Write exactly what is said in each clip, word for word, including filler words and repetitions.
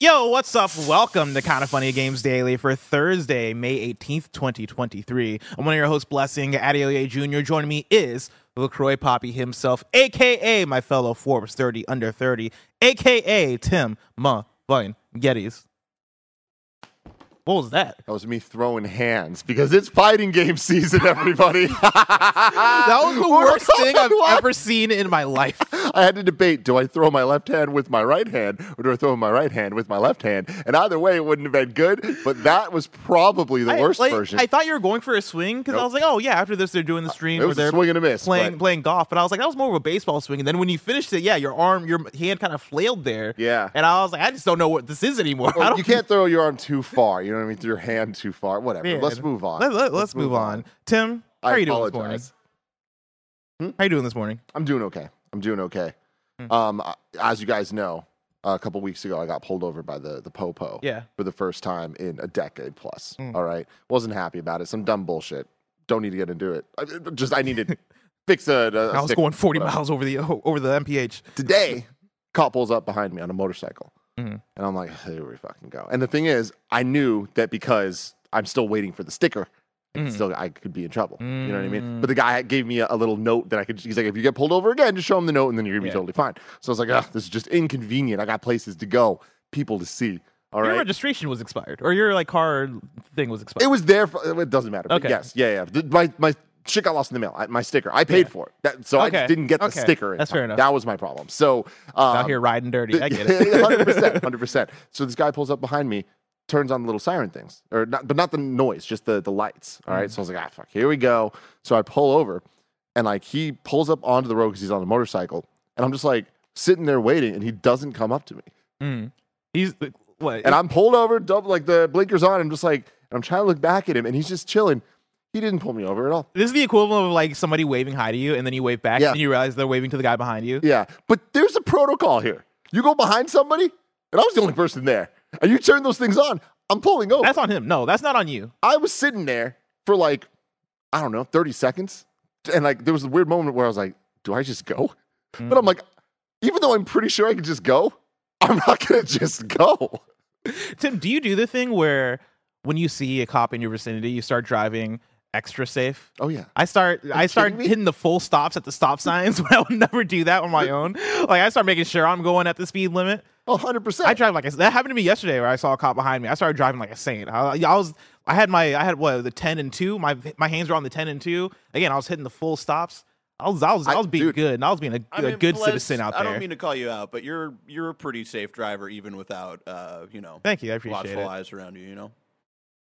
Yo, what's up? Welcome to Kinda Funny Games Daily for Thursday, May eighteenth, twenty twenty-three. I'm one of your hosts, Blessing Adeyemi Junior Joining me is LaCroix Poppy himself, a k a my fellow Forbes thirty under thirty, a k a. Tim Mavine Geddes. What was that? That was me throwing hands because it's fighting game season, everybody. That was the worst thing I've ever seen in my life. I had to debate, do I throw my left hand with my right hand or do I throw my right hand with my left hand? And either way, it wouldn't have been good, but that was probably the I, worst like, version. I thought you were going for a swing because nope. I was like, oh, yeah, after this, they're doing the stream. Uh, it was a swing and a miss. Playing, but... playing golf. But I was like, that was more of a baseball swing. And then when you finished it, yeah, your arm, your hand kind of flailed there. Yeah. And I was like, I just don't know what this is anymore. Well, I don't... You can't throw your arm too far, you know? I mean, through your hand too far. Whatever. Yeah. Let's move on. Let, let, let's, let's move on. on. Tim, how I are you apologize. doing this morning? Hmm? How are you doing this morning? I'm doing okay. I'm doing okay. Mm-hmm. Um, as you guys know, a couple weeks ago, I got pulled over by the the popo. Yeah. For the first time in a decade plus. Mm. All right. Wasn't happy about it. Some dumb bullshit. Don't need to get into it. I, just I needed to fix a. a I was going forty miles over the over the M P H today. Cop pulls up behind me on a motorcycle. Mm-hmm. And I'm like, here we fucking go. And the thing is, I knew that because I'm still waiting for the sticker, I, mm-hmm. still, I could be in trouble. Mm-hmm. You know what I mean? But the guy gave me a, a little note that I could, he's like, if you get pulled over again, just show him the note and then you're going to be yeah. totally fine. So I was like, ah, this is just inconvenient. I got places to go, people to see. All right? Your registration was expired or your like car thing was expired. It was there. For, it doesn't matter. Okay. Yes. Yeah. Yeah. My, my shit got lost in the mail. I, my sticker. I paid yeah. for it. That, so okay. I didn't get the okay. sticker. In That's time. fair enough. That was my problem. So um, out here riding dirty. I get it. one hundred percent. one hundred percent. So this guy pulls up behind me, turns on the little siren things, or not, but not the noise, just the, the lights. All right. Mm-hmm. So I was like, ah, fuck, here we go. So I pull over and like he pulls up onto the road because he's on a motorcycle. And I'm just like sitting there waiting and he doesn't come up to me. Mm. He's like, what? And I'm pulled over, double, like the blinkers on. I'm just like, and I'm trying to look back at him and he's just chilling. He didn't pull me over at all. This is the equivalent of like somebody waving hi to you and then you wave back yeah. and you realize they're waving to the guy behind you. Yeah. But there's a protocol here. You go behind somebody and I was the only person there and you turn those things on. I'm pulling over. That's on him. No, that's not on you. I was sitting there for like, I don't know, thirty seconds. And like there was a weird moment where I was like, do I just go? Mm. But I'm like, even though I'm pretty sure I could just go, I'm not going to just go. Tim, do you do the thing where when you see a cop in your vicinity, you start driving extra safe? Oh yeah. I start I start me? hitting the full stops at the stop signs when I would never do that on my own. Like I start making sure I'm going at the speed limit. Oh, one hundred percent. I drive like a, that happened to me yesterday where I saw a cop behind me. I started driving like a saint. I, I was I had my I had what the ten and two. My my hands were on the ten and two. Again, I was hitting the full stops. I was I was I, I was being dude, good and I was being a, I mean, a good bless, citizen out there. I don't mean to call you out, but you're you're a pretty safe driver even without uh, you know. Thank you. I appreciate watchful it. Eyes around you, you know.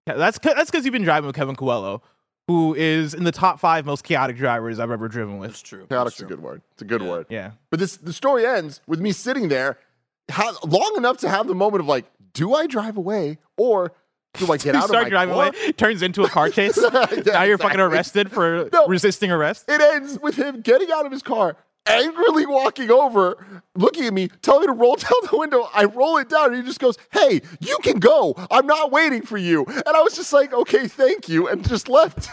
Yeah, that's that's cuz you've been driving with Kevin Coelho, who is in the top five most chaotic drivers I've ever driven with. That's true. Chaotic's That's true. a good word. It's a good yeah. word. Yeah. But this the story ends with me sitting there ha- long enough to have the moment of like, do I drive away or do I get out of my car? Start driving away. Turns into a car chase. yeah, now you're exactly. fucking arrested for no, resisting arrest. It ends with him getting out of his car, angrily walking over, looking at me, telling me to roll down the window. I roll it down and he just goes, hey, you can go. I'm not waiting for you. And I was just like, okay, thank you. And just left.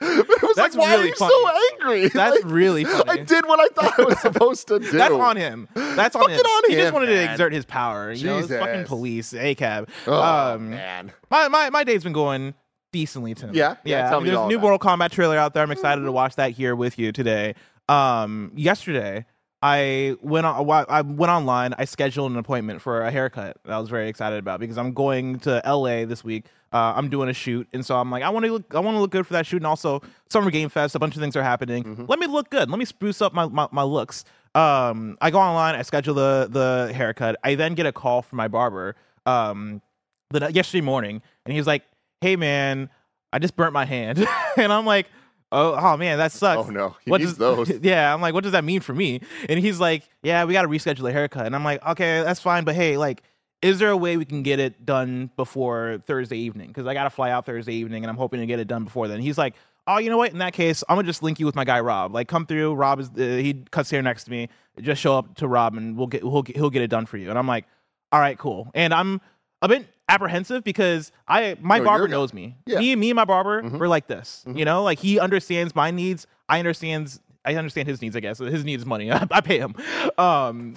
But it was That's like, why really are you funny. so angry? That's like, really funny. I did what I thought I was supposed to do. That's on him. That's on fucking him. on him. He just wanted man. to exert his power. You Jesus. know, fucking police, A C A B. Oh, um, man. My, my, my day's been going decently, Tim. Yeah? Yeah. yeah tell I mean, me there's a new Mortal Kombat trailer out there. I'm excited mm. to watch that here with you today. Um, yesterday I went on, I went online. I scheduled an appointment for a haircut that I was very excited about because I'm going to L A this week. Uh, I'm doing a shoot. And so I'm like, I want to look, I want to look good for that shoot. And also Summer Game Fest, a bunch of things are happening. Mm-hmm. Let me look good. Let me spruce up my, my, my looks. Um, I go online, I schedule the, the haircut. I then get a call from my barber, um, the, yesterday morning. And he was like, hey man, I just burnt my hand. And I'm like, oh, oh man, that sucks. Oh no, he what needs does, those. Yeah, I'm like, what does that mean for me? And he's like, yeah, we got to reschedule a haircut. And I'm like, okay, that's fine. But hey, like, is there a way we can get it done before Thursday evening? Because I got to fly out Thursday evening, and I'm hoping to get it done before then. And he's like, oh, you know what? In that case, I'm going to just link you with my guy, Rob. Like, come through. Rob is uh, he cuts hair next to me. Just show up to Rob, and we'll get, he'll, he'll get it done for you. And I'm like, all right, cool. And I'm a bit apprehensive because I my no, barber knows me. Yeah. Me, me and my barber, mm-hmm. we're like this. Mm-hmm. You know, like he understands my needs. I understand, I understand his needs, I guess. His needs is money. I, I pay him. Um,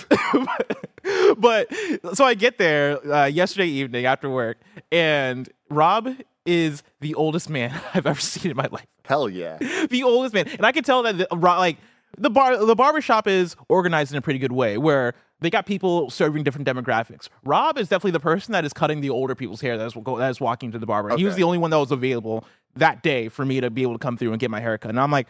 but so I get there uh, yesterday evening after work, and Rob is the oldest man I've ever seen in my life. Hell yeah. The oldest man. And I can tell that the, like the bar the barbershop is organized in a pretty good way where they got people serving different demographics. Rob is definitely the person that is cutting the older people's hair that is, that is walking to the barber. Okay. He was the only one that was available that day for me to be able to come through and get my haircut. And I'm like,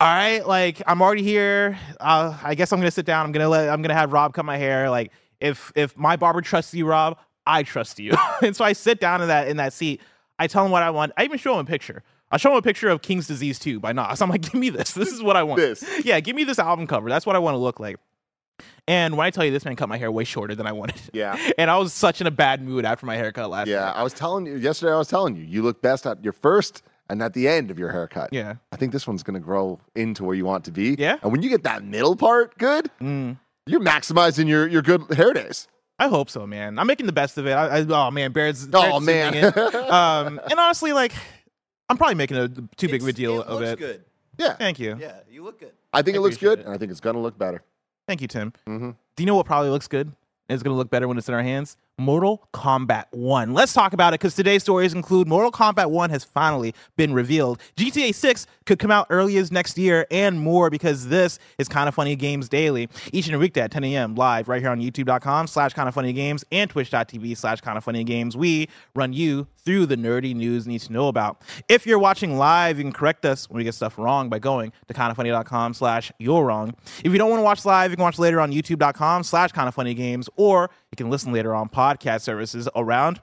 all right, like I'm already here. Uh, I guess I'm gonna sit down. I'm gonna let I'm gonna have Rob cut my hair. Like if if my barber trusts you, Rob, I trust you. And so I sit down in that in that seat. I tell him what I want. I even show him a picture. I show him a picture of King's Disease two by Nas. I'm like, give me this. This is what I want. This. Yeah, give me this album cover. That's what I want to look like. And when I tell you, this man cut my hair way shorter than I wanted. Yeah. And I was such in a bad mood after my haircut last night. Yeah, I was telling you, yesterday I was telling you, you look best at your first and at the end of your haircut. Yeah. I think this one's going to grow into where you want it to be. Yeah. And when you get that middle part good, mm. you're maximizing your, your good hair days. I hope so, man. I'm making the best of it. I, I, oh, man. Barrett's, Barrett's oh, man. It. Um, and honestly, like, I'm probably making a too it's, big of a deal it of it. It looks good. Yeah. Thank you. Yeah, you look good. I think I it looks good, it. and I think it's going to look better. Thank you, Tim. Mm-hmm. Do you know what probably looks good? It's going to look better when it's in our hands. Mortal Kombat one. Let's talk about it because today's stories include Mortal Kombat one has finally been revealed. G T A six could come out early as next year and more because this is Kinda Funny Games Daily. Each and every weekday at ten a.m. live right here on youtube.com slash Kinda Funny Games and twitch.tv slash Kinda Funny Games. We run you through the nerdy news you need to know about. If you're watching live, you can correct us when we get stuff wrong by going to kindafunny.com slash you're wrong. If you don't want to watch live, you can watch later on youtube.com slash Kinda Funny Games, or you can listen later on podcast. podcast services around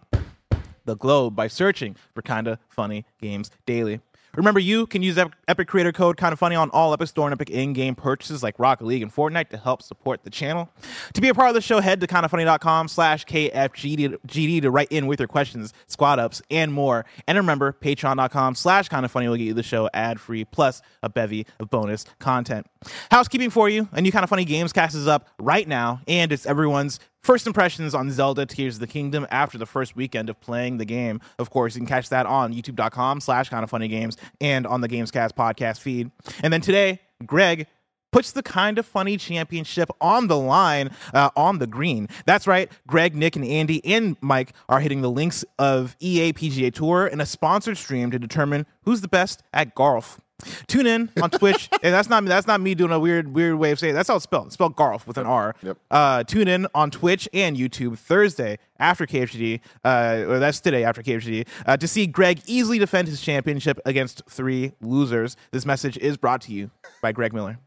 the globe by searching for Kinda Funny Games Daily. Remember, you can use Epic Creator Code Kinda Funny on all Epic Store and Epic in-game purchases like Rocket League and Fortnite to help support the channel. To be a part of the show, head to kindafunny.com slash KFGD to write in with your questions, squad ups, and more. And remember, patreon.com slash Kinda Funny will get you the show ad-free, plus a bevy of bonus content. Housekeeping for you, a new Kinda Funny Gamescast is up right now, and it's everyone's first impressions on Zelda Tears of the Kingdom after the first weekend of playing the game. Of course, you can catch that on youtube.com slash Kinda Funny Games and on the Gamescast podcast feed. And then today, Greg puts the Kinda Funny Championship on the line, uh, on the green. That's right. Greg, Nick, and Andy and Mike are hitting the links of E A P G A Tour in a sponsored stream to determine who's the best at golf. Tune in on Twitch, and that's not that's not me doing a weird weird way of saying it. That's how it's spelled. It's spelled Garf with an R. Yep. Uh, tune in on Twitch and YouTube Thursday after K F G D, uh, or that's today after K F G D, uh, to see Greg easily defend his championship against three losers. This message is brought to you by Greg Miller.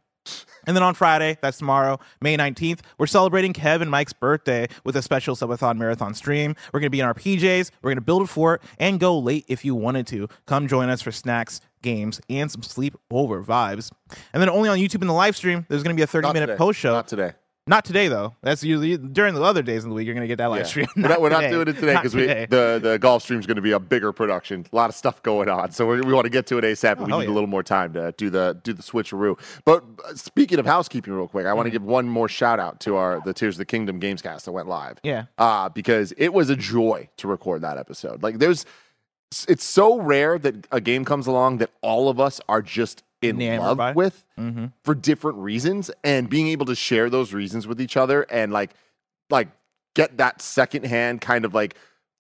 And then on Friday, that's tomorrow, May nineteenth, we're celebrating Kev and Mike's birthday with a special subathon marathon stream. We're going to be in our P Js, we're going to build a fort, and go late if you wanted to. Come join us for snacks, games, and some sleepover vibes. And then only on YouTube in the live stream, there's going to be a thirty-minute post show. Not today. Not today, though. That's usually during the other days of the week, you're going to get that live yeah. stream. Not we're, not, we're not doing it today because the, the golf stream is going to be a bigger production. A lot of stuff going on. So we're, we want to get to it ASAP, but oh, we need yeah. a little more time to do the do the switcheroo. But speaking of housekeeping real quick, I mm-hmm. want to give one more shout-out to our the Tears of the Kingdom Gamescast that went live. Yeah. Uh, because it was a joy to record that episode. Like, there's... It's so rare that a game comes along that all of us are just in Named love by. with mm-hmm. for different reasons, and being able to share those reasons with each other and like, like get that secondhand kind of like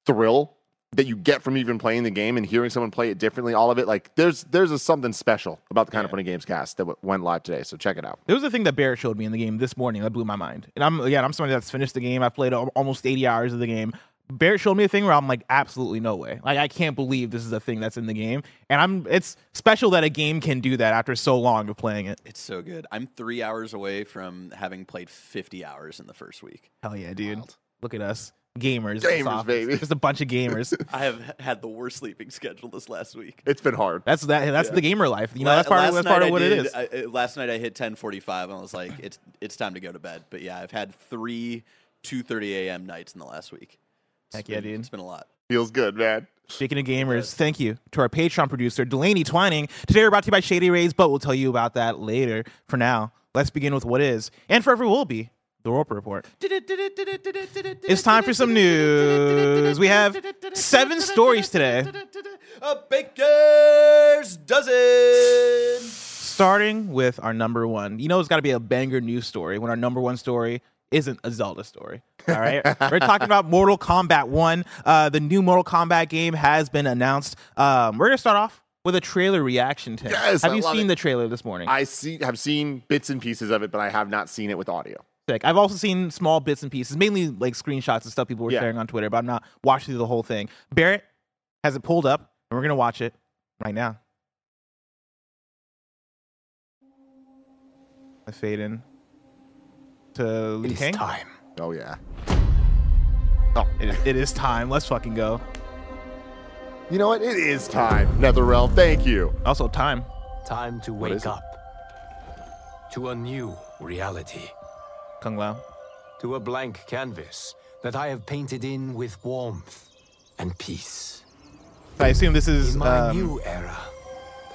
thrill that you get from even playing the game and hearing someone play it differently, all of it. Like there's there's a something special about the Kinda yeah. Funny Gamescast that w- went live today, so check it out. There was a thing that Barrett showed me in the game this morning that blew my mind. And I'm again, I'm somebody that's finished the game. I've played almost eighty hours of the game. Barrett showed me a thing where I'm like, absolutely no way. Like, I can't believe this is a thing that's in the game. And I'm it's special that a game can do that after so long of playing it. It's so good. I'm three hours away from having played fifty hours in the first week. Hell yeah, dude. Wild. Look at us. Gamers. Gamers, baby. Just a bunch of gamers. I have had the worst sleeping schedule this last week. It's been hard. That's that. That's yeah. the gamer life. You know, La- that's part, that's part of what did, it is. I, last night I hit ten forty-five and I was like, it's it's time to go to bed. But yeah, I've had three two thirty a.m. nights in the last week. It's Heck been, yeah, dude. It's been a lot. Feels good, man. Speaking of gamers, thank you to our Patreon producer, Delaney Twining. Today we're brought to you by Shady Rays, but we'll tell you about that later. For now, let's begin with what is and forever will be the Roper Report. It's time for some news. We have seven stories today. A baker's dozen. Starting with our number one. You know it's got to be a banger news story when our number one story isn't a Zelda story. All right. We're talking about Mortal Kombat one. Uh, the new Mortal Kombat game has been announced. Um, we're going to start off with a trailer reaction to it. Yes, have I you seen it. The trailer this morning? I see, have seen bits and pieces of it, but I have not seen it with audio. Sick. I've also seen small bits and pieces, mainly like screenshots and stuff people were yeah. sharing on Twitter, but I'm not watching the whole thing. Barrett has it pulled up, and we're going to watch it right now. I fade in to Liu Kang. It is time. Oh, yeah. Oh, it is, it is time. Let's fucking go. You know what? It is time. NetherRealm, thank you. Also, time. Time to wake up. It? To a new reality. Kung Lao. To a blank canvas that I have painted in with warmth and peace. I assume this is in my um, new era.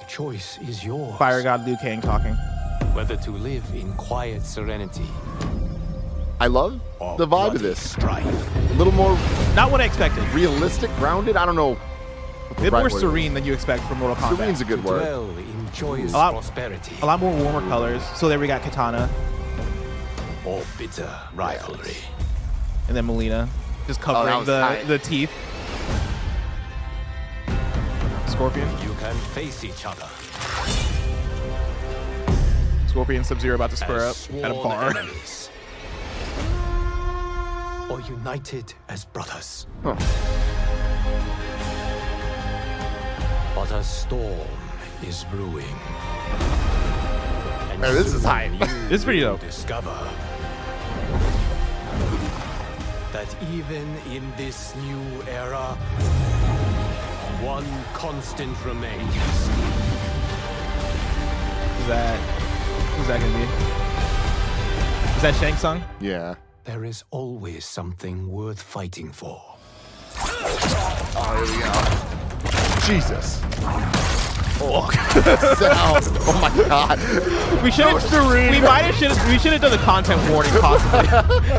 The choice is yours. Fire God Liu Kang talking. Whether to live in quiet serenity. I love the vibe of this. Strife. A little more... Not what I expected. Realistic, grounded, I don't know. A bit right more serene than you expect from Mortal Kombat. Serene's a good word. A lot, prosperity. A lot more warmer colors. So there we got Katana. Or bitter rivalry. And then Melina. Just covering oh, the, the teeth. Scorpion. You can face each other. Scorpion Sub-Zero about to spur up at a bar. Enemies. Or united as brothers. Huh. But a storm is brewing. And oh, this is hype. This is pretty dope. Discover that even in this new era, one constant remains. Is that who's that gonna be? Is that Shang Tsung? Yeah. There is always something worth fighting for. Oh, here we go. Jesus. Oh, oh my God. We should have we might have should we should have done the content warning possibly.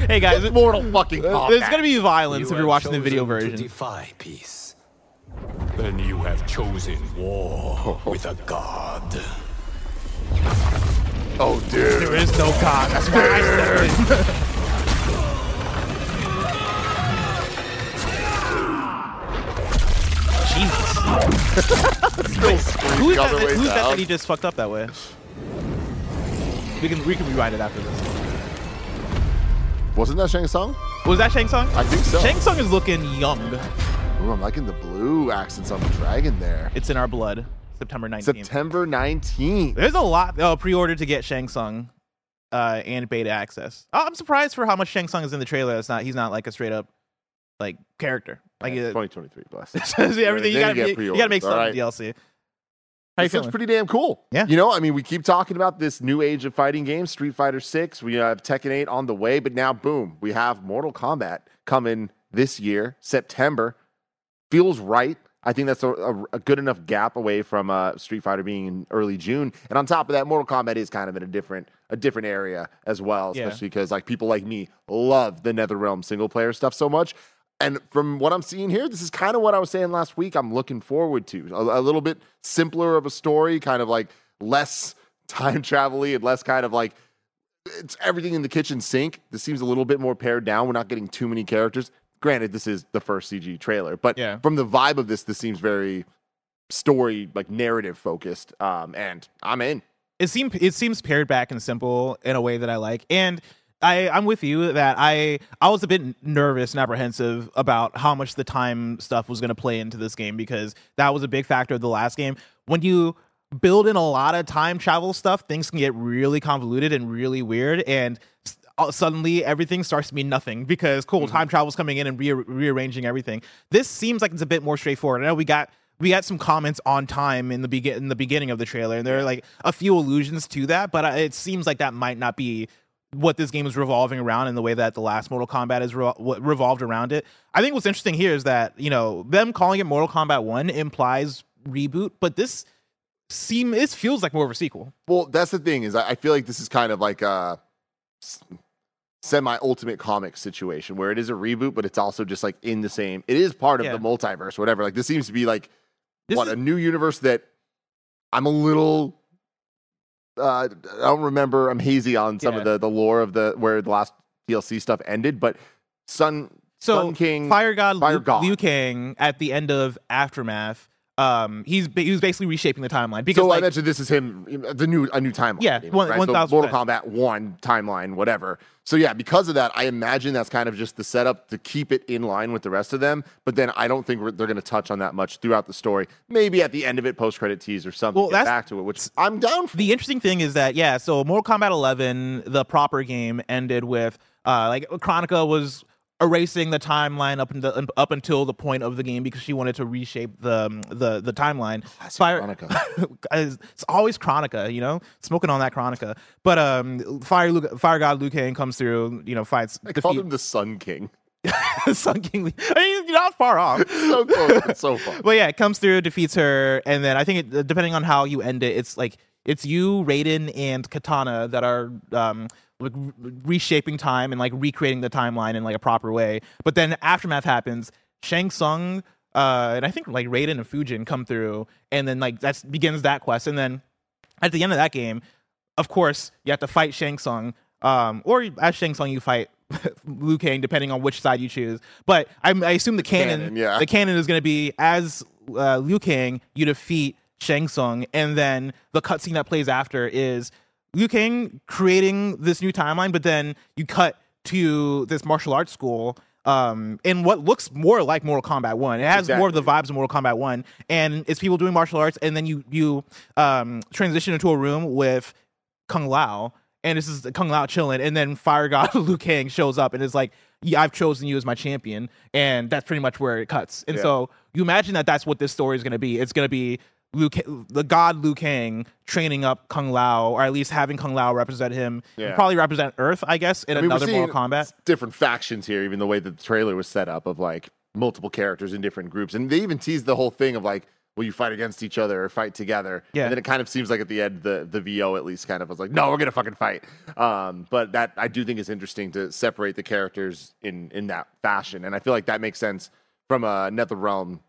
Hey guys, it's Mortal fucking Kombat. There's gonna be violence you if you're watching the video version. To defy peace. Then you have chosen war with a god. Oh dude. There is no god. That's why I stepped in. Jesus. Still who is that, that, who's that that he just fucked up that way? We can we can rewrite it after this. Wasn't that Shang Tsung? Was that Shang Tsung? I think so. Shang Tsung is looking young. Ooh, I'm liking the blue accents on the dragon there. It's in our blood. September nineteenth. September nineteenth. There's a lot. Oh, pre-order to get Shang Tsung uh, and beta access. Oh, I'm surprised for how much Shang Tsung is in the trailer. It's not. He's not like a straight up like character. Like yeah, twenty twenty-three, blessed. Everything you got to make some right. D L C. How this sounds pretty damn cool. Yeah. You know, I mean, we keep talking about this new age of fighting games, Street Fighter six. We have Tekken eight on the way, but now, boom, we have Mortal Kombat coming this year, September. Feels right. I think that's a, a, a good enough gap away from uh, Street Fighter being in early June. And on top of that, Mortal Kombat is kind of in a different a different area as well, especially because yeah. like people like me love the NetherRealm single-player stuff so much. And from what I'm seeing here, this is kind of what I was saying last week. I'm looking forward to a, a little bit simpler of a story, kind of like less time travel-y and less kind of like it's everything in the kitchen sink. This seems a little bit more pared down. We're not getting too many characters. Granted, this is the first C G trailer, but yeah. from the vibe of this, this seems very story, like narrative focused. Um, and I'm in. It seems it seems pared back and simple in a way that I like, and. I, I'm with you that I I was a bit nervous and apprehensive about how much the time stuff was going to play into this game because that was a big factor of the last game. When you build in a lot of time travel stuff, things can get really convoluted and really weird. And suddenly everything starts to mean nothing because cool mm-hmm. time travel's coming in and re- rearranging everything. This seems like it's a bit more straightforward. I know we got we got some comments on time in the be- in the beginning of the trailer, and there are like a few allusions to that, but it seems like that might not be what this game is revolving around in the way that the last Mortal Kombat is re- revolved around it. I think what's interesting here is that, you know, them calling it Mortal Kombat one implies reboot, but this seem it feels like more of a sequel. Well, that's the thing, is I feel like this is kind of like a semi-Ultimate Comic situation where it is a reboot, but it's also just like in the same, it is part of yeah. the multiverse, whatever. Like this seems to be like this what is- a new universe that I'm a little Uh, I don't remember. I'm hazy on some yeah. of the, the lore of the where the last D L C stuff ended, but Sun so Sun King Fire God, Fire Liu, God Liu Kang at the end of Aftermath. Um, he's he was basically reshaping the timeline because so like, I mentioned this is him the new a new timeline. Yeah, even, one, right? one so thousand Mortal Kombat one timeline, whatever. So yeah, because of that, I imagine that's kind of just the setup to keep it in line with the rest of them. But then I don't think we're, they're going to touch on that much throughout the story. Maybe at the end of it, post credit tease or something. Well, get back to it, which I'm down for. The interesting thing is that yeah, so Mortal Kombat eleven, the proper game, ended with uh, like Kronika was erasing the timeline up until up until the point of the game because she wanted to reshape the um, the the timeline. Classic Fire, Kronika. It's always Kronika, you know, smoking on that Kronika. But um, Fire Luke, Fire God Liu Kang comes through, you know, fights. I defeat. Called him the Sun King. Sun King. I mean, you're not far off. It's so close. It's so far. But yeah, it comes through, defeats her, and then I think it, depending on how you end it, it's like it's you, Raiden, and Katana that are. Um, Like reshaping time and like recreating the timeline in like a proper way. But then Aftermath happens. Shang Tsung uh, and I think like Raiden and Fujin come through, and then like that begins that quest. And then at the end of that game, of course, you have to fight Shang Tsung, um, or as Shang Tsung you fight Liu Kang, depending on which side you choose. But I, I assume the canon, canon yeah. the canon is going to be as uh, Liu Kang, you defeat Shang Tsung, and then the cutscene that plays after is Liu Kang creating this new timeline, but then you cut to this martial arts school um, in what looks more like Mortal Kombat one. It has exactly. more of the vibes of Mortal Kombat one, and it's people doing martial arts, and then you you um, transition into a room with Kung Lao, and this is Kung Lao chilling, and then Fire God Liu Kang shows up and is like, yeah, I've chosen you as my champion, and that's pretty much where it cuts. And yeah. so you imagine that that's what this story is going to be. It's going to be Liu Kang, the god Liu Kang training up Kung Lao, or at least having Kung Lao represent him, yeah. probably represent Earth, I guess, in I mean, another Mortal Kombat. Different factions here, even the way that the trailer was set up of like multiple characters in different groups. And they even teased the whole thing of like, will you fight against each other or fight together? Yeah. And then it kind of seems like at the end, the, the V O at least kind of was like, no, we're going to fucking fight. Um, but that I do think is interesting to separate the characters in, in that fashion. And I feel like that makes sense from a NetherRealm,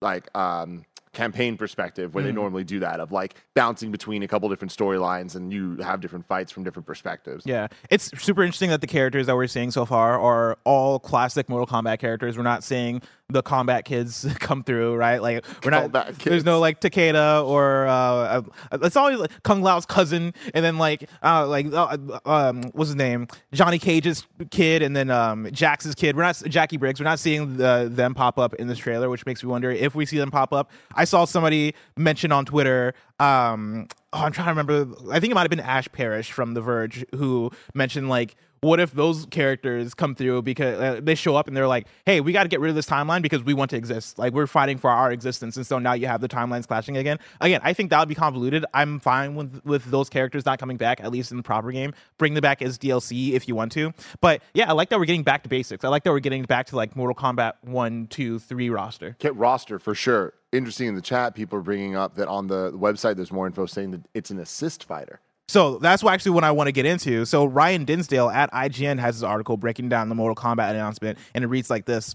like, um, campaign perspective where mm. they normally do that of like bouncing between a couple different storylines and you have different fights from different perspectives. Yeah, it's super interesting that the characters that we're seeing so far are all classic Mortal Kombat characters. We're not seeing the combat kids come through, right? Like we're combat not kids. There's no like Takeda or uh it's always like Kung Lao's cousin, and then like uh like uh, um what's his name, Johnny Cage's kid, and then um Jax's kid. We're not Jackie Briggs. We're not seeing the, them pop up in this trailer, which makes me wonder if we see them pop up. I I saw somebody mention on Twitter, um, oh, I'm trying to remember, I think it might have been Ash Parrish from The Verge who mentioned, like, what if those characters come through because uh, they show up and they're like, hey, we got to get rid of this timeline because we want to exist. Like, we're fighting for our existence, and so now you have the timelines clashing again. Again, I think that would be convoluted. I'm fine with, with those characters not coming back, at least in the proper game. Bring them back as D L C if you want to. But, yeah, I like that we're getting back to basics. I like that we're getting back to, like, Mortal Kombat one, two, three roster. Get roster, for sure. Interesting in the chat, people are bringing up that on the website there's more info saying that it's an assist fighter. So that's actually what I want to get into. So Ryan Dinsdale at I G N has his article breaking down the Mortal Kombat announcement, and it reads like this.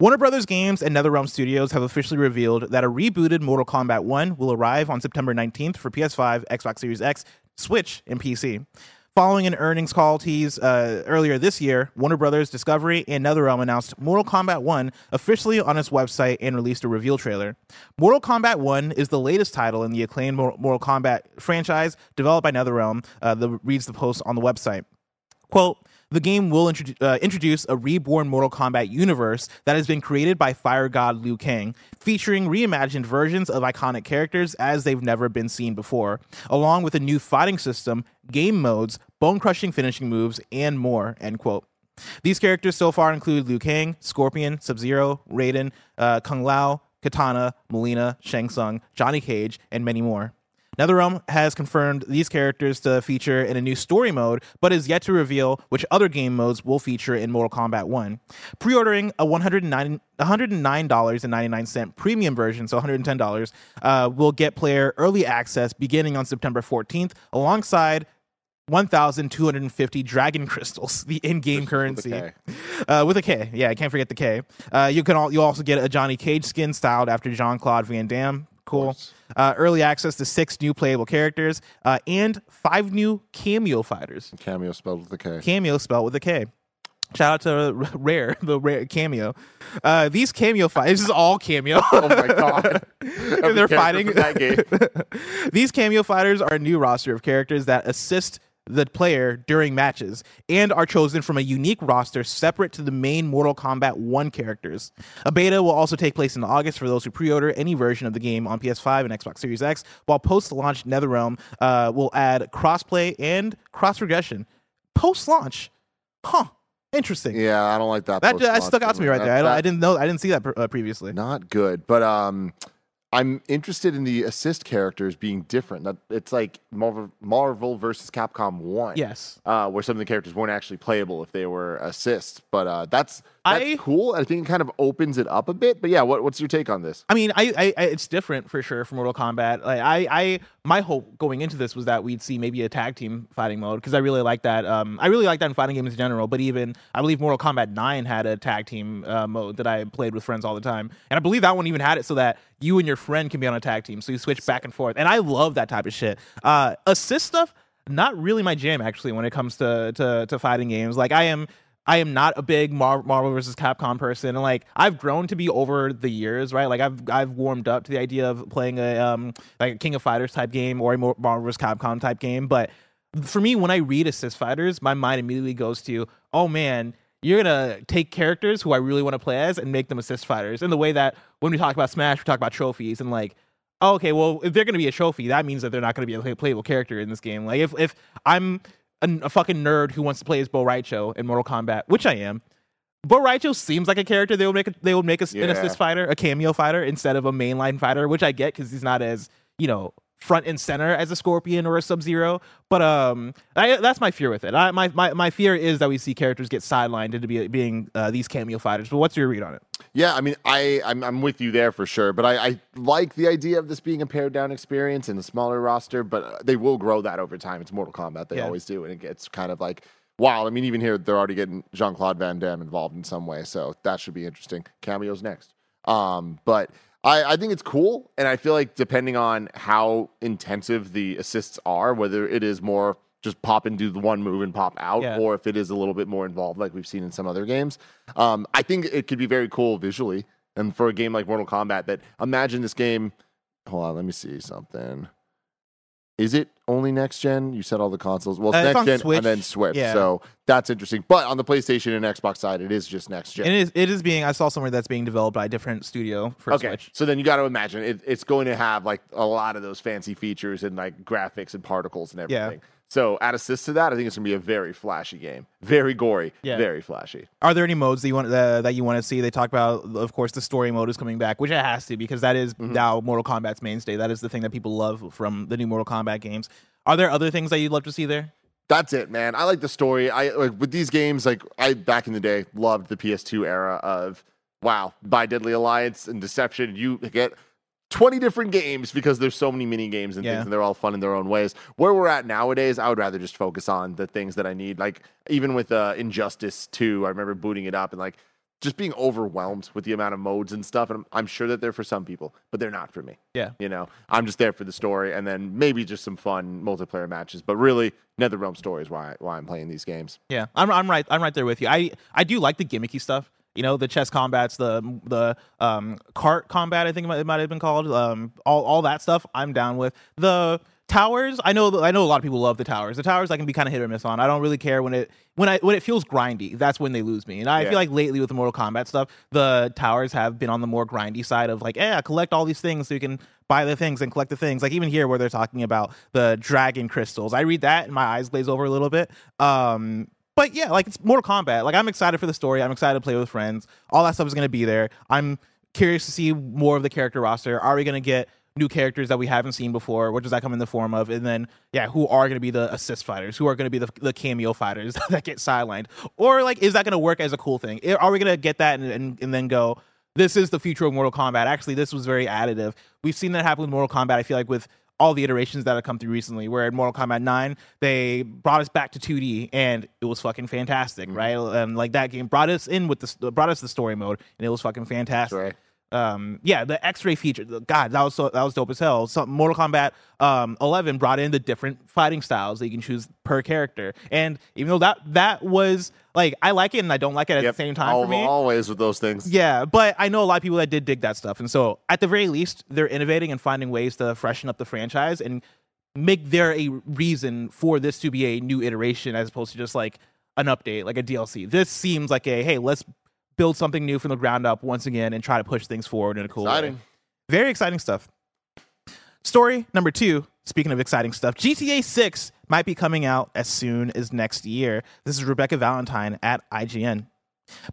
Warner Brothers Games and NetherRealm Studios have officially revealed that a rebooted Mortal Kombat one will arrive on September nineteenth for P S five, Xbox Series X, Switch, and P C. Following an earnings call tease uh, earlier this year, Warner Brothers Discovery and NetherRealm announced Mortal Kombat one officially on its website and released a reveal trailer. Mortal Kombat one is the latest title in the acclaimed Mortal Kombat franchise developed by NetherRealm, uh, the, reads the post on the website. Quote, the game will introdu- uh, introduce a reborn Mortal Kombat universe that has been created by fire god Liu Kang, featuring reimagined versions of iconic characters as they've never been seen before, along with a new fighting system, game modes, bone-crushing finishing moves, and more, end quote. These characters so far include Liu Kang, Scorpion, Sub-Zero, Raiden, uh, Kung Lao, Katana, Melina, Shang Tsung, Johnny Cage, and many more. NetherRealm has confirmed these characters to feature in a new story mode, but is yet to reveal which other game modes will feature in Mortal Kombat one. Pre-ordering a one hundred nine dollars and ninety-nine cents premium version, so one hundred ten dollars, uh, will get player early access beginning on September fourteenth, alongside one thousand two hundred fifty Dragon Crystals, the in-game currency. With a, uh, with a K. Yeah, I can't forget the K. Uh, you can all, you'll also get a Johnny Cage skin styled after Jean-Claude Van Damme. Cool. Uh, early access to six new playable characters uh, and five new cameo fighters. Cameo spelled with a K. Cameo spelled with a K. Shout out to Rare, the Rare cameo. Uh, these cameo fighters, this is all cameo. Oh my god! They're fighting that game. These cameo fighters are a new roster of characters that assist the player during matches and are chosen from a unique roster separate to the main Mortal Kombat one characters. A beta will also take place in August for those who pre-order any version of the game on P S five and Xbox Series X, while post-launch NetherRealm uh, will add cross-play and cross-regression. Post-launch? Huh. Interesting. Yeah, I don't like that. That, that stuck out to me right that, there. I, that, I didn't know. I didn't see that uh, previously. Not good, but... um. I'm interested in the assist characters being different. It's like Marvel versus Capcom one. Yes. Uh, where some of the characters weren't actually playable if they were assists. But uh, that's, that's I, cool. I think it kind of opens it up a bit. But yeah, what, what's your take on this? I mean, I, I it's different for sure from Mortal Kombat. Like I, I, my hope going into this was that we'd see maybe a tag team fighting mode because I really like that. Um, I really like that in fighting games in general. But even, I believe Mortal Kombat nine had a tag team uh, mode that I played with friends all the time. And I believe that one even had it so that you and your friend can be on a tag team, so you switch back and forth, and I love that type of shit. Uh, assist stuff, not really my jam actually when it comes to to, to fighting games. Like I am, I am not a big Mar- Marvel versus Capcom person, and like I've grown to be over the years, right? Like I've I've warmed up to the idea of playing a um like a King of Fighters type game or a Marvel versus Capcom type game. But for me, when I read assist fighters, my mind immediately goes to, oh man, you're going to take characters who I really want to play as and make them assist fighters in the way that when we talk about Smash, we talk about trophies and like, oh, okay, well, if they're going to be a trophy, that means that they're not going to be a play- playable character in this game. Like if, if I'm a, a fucking nerd who wants to play as Bo Raicho in Mortal Kombat, which I am, Bo Raicho seems like a character they would make, a, they would make a, yeah. an assist fighter, a cameo fighter instead of a mainline fighter, which I get because he's not as, you know, front and center as a Scorpion or a Sub-Zero, but um, I, that's my fear with it. I, my, my my fear is that we see characters get sidelined into be, being uh, these cameo fighters. But what's your read on it? Yeah, I mean, I I'm, I'm with you there for sure. But I, I like the idea of this being a pared down experience in a smaller roster. But they will grow that over time. It's Mortal Kombat; they yeah. always do, and it gets kind of like wow. I mean, even here they're already getting Jean-Claude Van Damme involved in some way, so that should be interesting. Cameos next, um, but. I, I think it's cool, and I feel like depending on how intensive the assists are, whether it is more just pop and do the one move and pop out, yeah. or if it is a little bit more involved like we've seen in some other games, um, I think it could be very cool visually. And for a game like Mortal Kombat, that imagine this game... Hold on, let me see something. Is it only next-gen? You said all the consoles. Well, it's uh, next-gen and then Switch, yeah. so that's interesting. But on the PlayStation and Xbox side, it is just next-gen. It is, it is being, I saw somewhere that's being developed by a different studio for okay. Switch. So then you got to imagine, it, it's going to have like a lot of those fancy features and like graphics and particles and everything. Yeah. So add assist to that, I think it's going to be a very flashy game. Very gory, yeah. very flashy. Are there any modes that you want uh, that you want to see? They talk about, of course, the story mode is coming back, which it has to because that is mm-hmm. now Mortal Kombat's mainstay. That is the thing that people love from the new Mortal Kombat games. Are there other things that you'd love to see there? That's it, man. I like the story. I like with these games, like I back in the day loved the P S two era of, wow, by Deadly Alliance and Deception, you get... twenty different games because there's so many mini games and yeah. things and they're all fun in their own ways. Where we're at nowadays, I would rather just focus on the things that I need. Like even with uh, Injustice two, I remember booting it up and like just being overwhelmed with the amount of modes and stuff. And I'm, I'm sure that they're for some people, but they're not for me. Yeah. You know, I'm just there for the story and then maybe just some fun multiplayer matches, but really NetherRealm story is why, why I'm playing these games. Yeah. I'm, I'm right. I'm right there with you. I, I do like the gimmicky stuff. You know, the chess combats, the the um, cart combat, I think it might, it might have been called, um, all all that stuff I'm down with. The Towers, I know I know a lot of people love the towers. The towers I can be kind of hit or miss on. I don't really care when it when I when it feels grindy. That's when they lose me. And I yeah. feel like lately with the Mortal Kombat stuff, the towers have been on the more grindy side of like, yeah, hey, collect all these things so you can buy the things and collect the things. Like even here where they're talking about the dragon crystals, I read that and my eyes glaze over a little bit. Um, but yeah, like it's Mortal Kombat. Like I'm excited for the story. I'm excited to play with friends. All that stuff is going to be there. I'm curious to see more of the character roster. Are we going to get new characters that we haven't seen before? What does that come in the form of? And then, yeah, who are going to be the assist fighters? Who are going to be the, the cameo fighters that get sidelined? Or, like, is that going to work as a cool thing? Are we going to get that and, and, and then go, this is the future of Mortal Kombat? Actually, this was very additive. We've seen that happen with Mortal Kombat, I feel like, with all the iterations that have come through recently, where in Mortal Kombat nine, they brought us back to two D, and it was fucking fantastic, mm-hmm. right? And, like, that game brought us in with the, brought us the story mode, and it was fucking fantastic. Right. Um, yeah, the X-ray feature. God, that was so that was dope as hell. So Mortal Kombat um, eleven brought in the different fighting styles that you can choose per character, and even though that that was like I like it and I don't like it at yep. the same time. All, for me, always with those things. Yeah, but I know a lot of people that did dig that stuff, and so at the very least, they're innovating and finding ways to freshen up the franchise and make there a reason for this to be a new iteration as opposed to just like an update, like a D L C. This seems like a hey, let's build something new from the ground up once again and try to push things forward in a cool exciting. way. Very exciting stuff. Story number two, speaking of exciting stuff, G T A six might be coming out as soon as next year. This is Rebecca Valentine at I G N.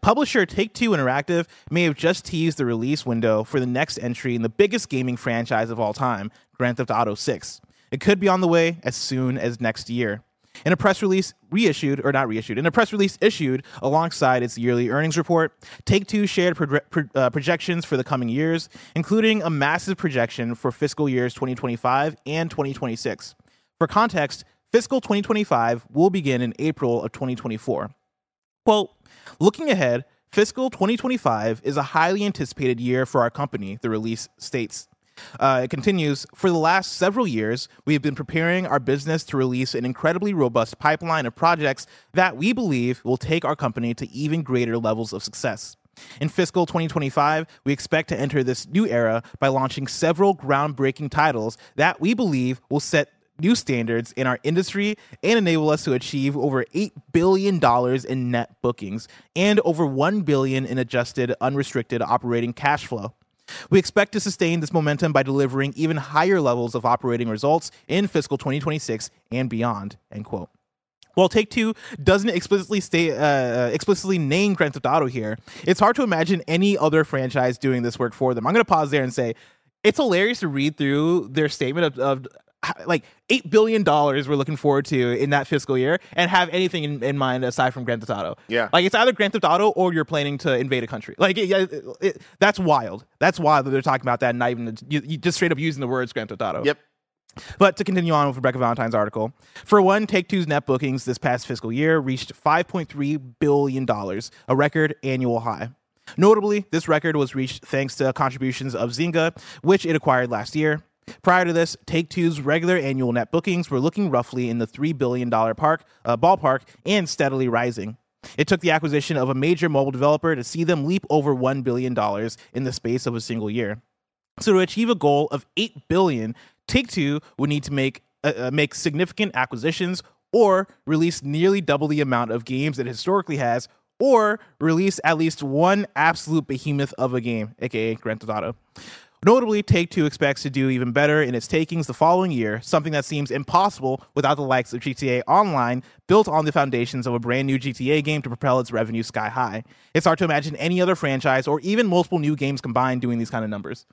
Publisher Take-Two Interactive may have just teased the release window for the next entry in the biggest gaming franchise of all time, Grand Theft Auto six. It could be on the way as soon as next year. In a press release reissued, or not reissued, in a press release issued alongside its yearly earnings report, Take-Two shared pro- pro- uh, projections for the coming years, including a massive projection for fiscal years twenty twenty-five and twenty twenty-six. For context, fiscal twenty twenty-five will begin in April of twenty twenty-four. Quote, looking ahead, fiscal twenty twenty-five is a highly anticipated year for our company, the release states. Uh, it continues, for the last several years, we have been preparing our business to release an incredibly robust pipeline of projects that we believe will take our company to even greater levels of success. In fiscal twenty twenty-five, we expect to enter this new era by launching several groundbreaking titles that we believe will set new standards in our industry and enable us to achieve over eight billion dollars in net bookings and over one billion dollars in adjusted unrestricted operating cash flow. We expect to sustain this momentum by delivering even higher levels of operating results in fiscal twenty twenty-six and beyond, end quote. While Take-Two doesn't explicitly stay, uh, explicitly name Grand Theft Auto here, it's hard to imagine any other franchise doing this work for them. I'm going to pause there and say it's hilarious to read through their statement of, of like eight billion dollars we're looking forward to in that fiscal year and have anything in, in mind aside from Grand Theft Auto. Yeah. Like, it's either Grand Theft Auto or you're planning to invade a country. Like, it, it, it, that's wild. That's wild that they're talking about that and not even you, you just straight up using the words Grand Theft Auto. Yep. But to continue on with Rebecca Valentine's article, for one, Take-Two's net bookings this past fiscal year reached five point three billion dollars, a record annual high. Notably, this record was reached thanks to contributions of Zynga, which it acquired last year. Prior to this, Take-Two's regular annual net bookings were looking roughly in the three billion dollars park, uh, ballpark and steadily rising. It took the acquisition of a major mobile developer to see them leap over one billion dollars in the space of a single year. So to achieve a goal of eight billion dollars, Take-Two would need to make uh, make significant acquisitions or release nearly double the amount of games it historically has or release at least one absolute behemoth of a game, aka Grand Theft Auto. Notably, Take-Two expects to do even better in its takings the following year, something that seems impossible without the likes of G T A Online, built on the foundations of a brand new G T A game to propel its revenue sky high. It's hard to imagine any other franchise or even multiple new games combined doing these kind of numbers.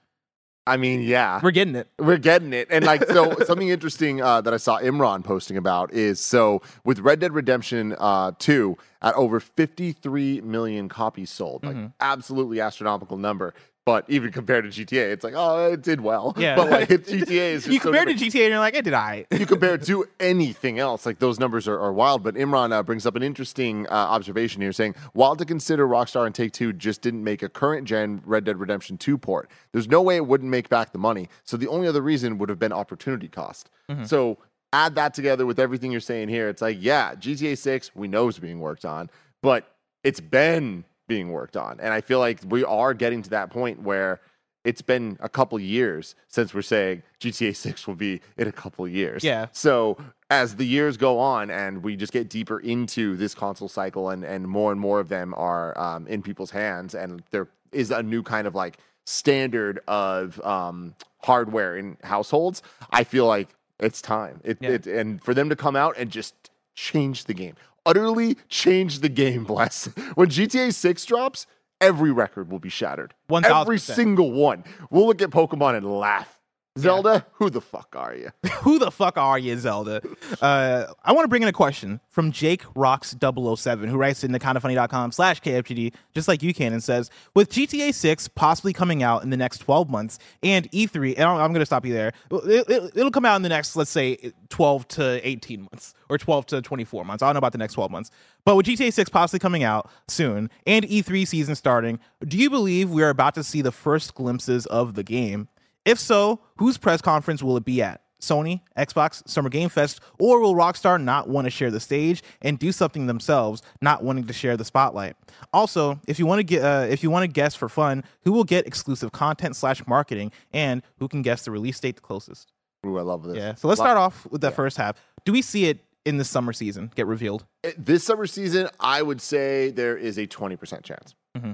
I mean, yeah. We're getting it. We're getting it. And like, so something interesting uh, that I saw Imran posting about is, so with Red Dead Redemption uh, two at over fifty-three million copies sold, like mm-hmm. absolutely astronomical number. But even compared to G T A, it's like, oh, it did well. Yeah. But like G T A is you compare so to G T A and you're like, it did I. You compare it to anything else, like those numbers are, are wild. But Imran uh, brings up an interesting uh, observation here, saying, wild to consider Rockstar and Take-Two just didn't make a current gen Red Dead Redemption two port. There's no way it wouldn't make back the money. So the only other reason would have been opportunity cost. Mm-hmm. So add that together with everything you're saying here. It's like, yeah, G T A six we know is being worked on, but it's been being worked on. And I feel like we are getting to that point where it's been a couple years since we're saying G T A six will be in a couple years. Yeah. So as the years go on and we just get deeper into this console cycle and, and more and more of them are um, in people's hands, and there is a new kind of like standard of um, hardware in households, I feel like it's time. It, yeah. it and for them to come out and just change the game. Utterly change the game, Bless. When G T A six drops, every record will be shattered. one thousand percent. Every single one. We'll look at Pokemon and laugh. Zelda, yeah. who the fuck are you? Who the fuck are you, Zelda? Uh, I want to bring in a question from Jake Rocks double oh seven, who writes in the kindafunny.com slash KFGD, just like you can, and says, with G T A six possibly coming out in the next twelve months and E three, and I'm, I'm going to stop you there, it, it, it'll come out in the next, let's say, twelve to eighteen months or twelve to twenty-four months. I don't know about the next twelve months. But with G T A six possibly coming out soon and E three season starting, do you believe we are about to see the first glimpses of the game? If so, whose press conference will it be at? Sony, Xbox, Summer Game Fest, or will Rockstar not want to share the stage and do something themselves, not wanting to share the spotlight? Also, if you want to get, uh, if you want to guess for fun, who will get exclusive content slash marketing, and who can guess the release date the closest? Ooh, I love this. Yeah. So let's start off with that yeah. first half. Do we see it in the summer season get revealed? This summer season, I would say there is a twenty percent chance. Mm-hmm.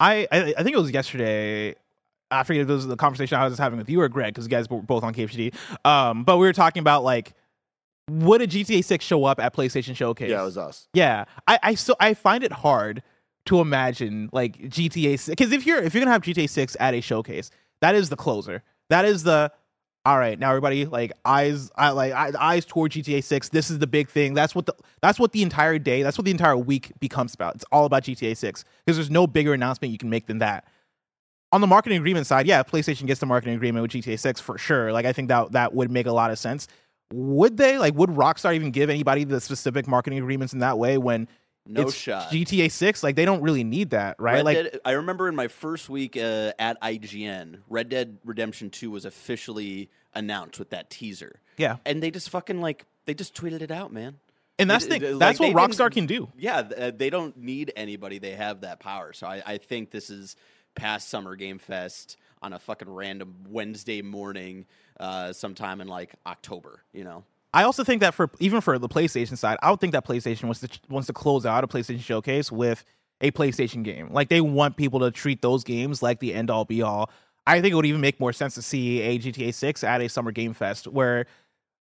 I, I I think it was yesterday. I forget if this was the conversation I was having with you or Greg, because you guys were both on K F G D. Um, but we were talking about, like, would a G T A six show up at PlayStation Showcase? Yeah, it was us. Yeah. I I, so, I find it hard to imagine, like, G T A six. Because if you're, if you're going to have G T A six at a showcase, that is the closer. That is the, all right, now everybody, like, eyes I like eyes toward G T A six. This is the big thing. That's what the that's what the entire day, that's what the entire week becomes about. It's all about G T A six. Because there's no bigger announcement you can make than that. On the marketing agreement side, yeah, PlayStation gets the marketing agreement with G T A six for sure. Like, I think that that would make a lot of sense. Would they? Like, would Rockstar even give anybody the specific marketing agreements in that way when no it's shot. G T A six? Like, they don't really need that, right? Red like, Dead, I remember in my first week uh, at I G N, Red Dead Redemption two was officially announced with that teaser. Yeah. And they just fucking, like, they just tweeted it out, man. And that's the thing. That's like, what Rockstar can do. Yeah, they don't need anybody. They have that power. So I, I think this is... past Summer Game Fest on a fucking random Wednesday morning uh, sometime in, like, October, you know? I also think that for even for the PlayStation side, I would think that PlayStation wants to, wants to close out a PlayStation Showcase with a PlayStation game. Like, they want people to treat those games like the end-all, be-all. I think it would even make more sense to see a G T A six at a Summer Game Fest where...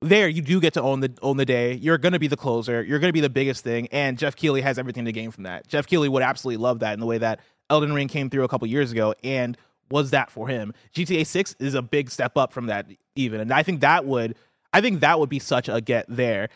There, you do get to own the own the day. You're going to be the closer. You're going to be the biggest thing. And Jeff Keighley has everything to gain from that. Jeff Keighley would absolutely love that in the way that Elden Ring came through a couple years ago and was that for him. G T A six is a big step up from that even. And I think that would I think that would be such a get there.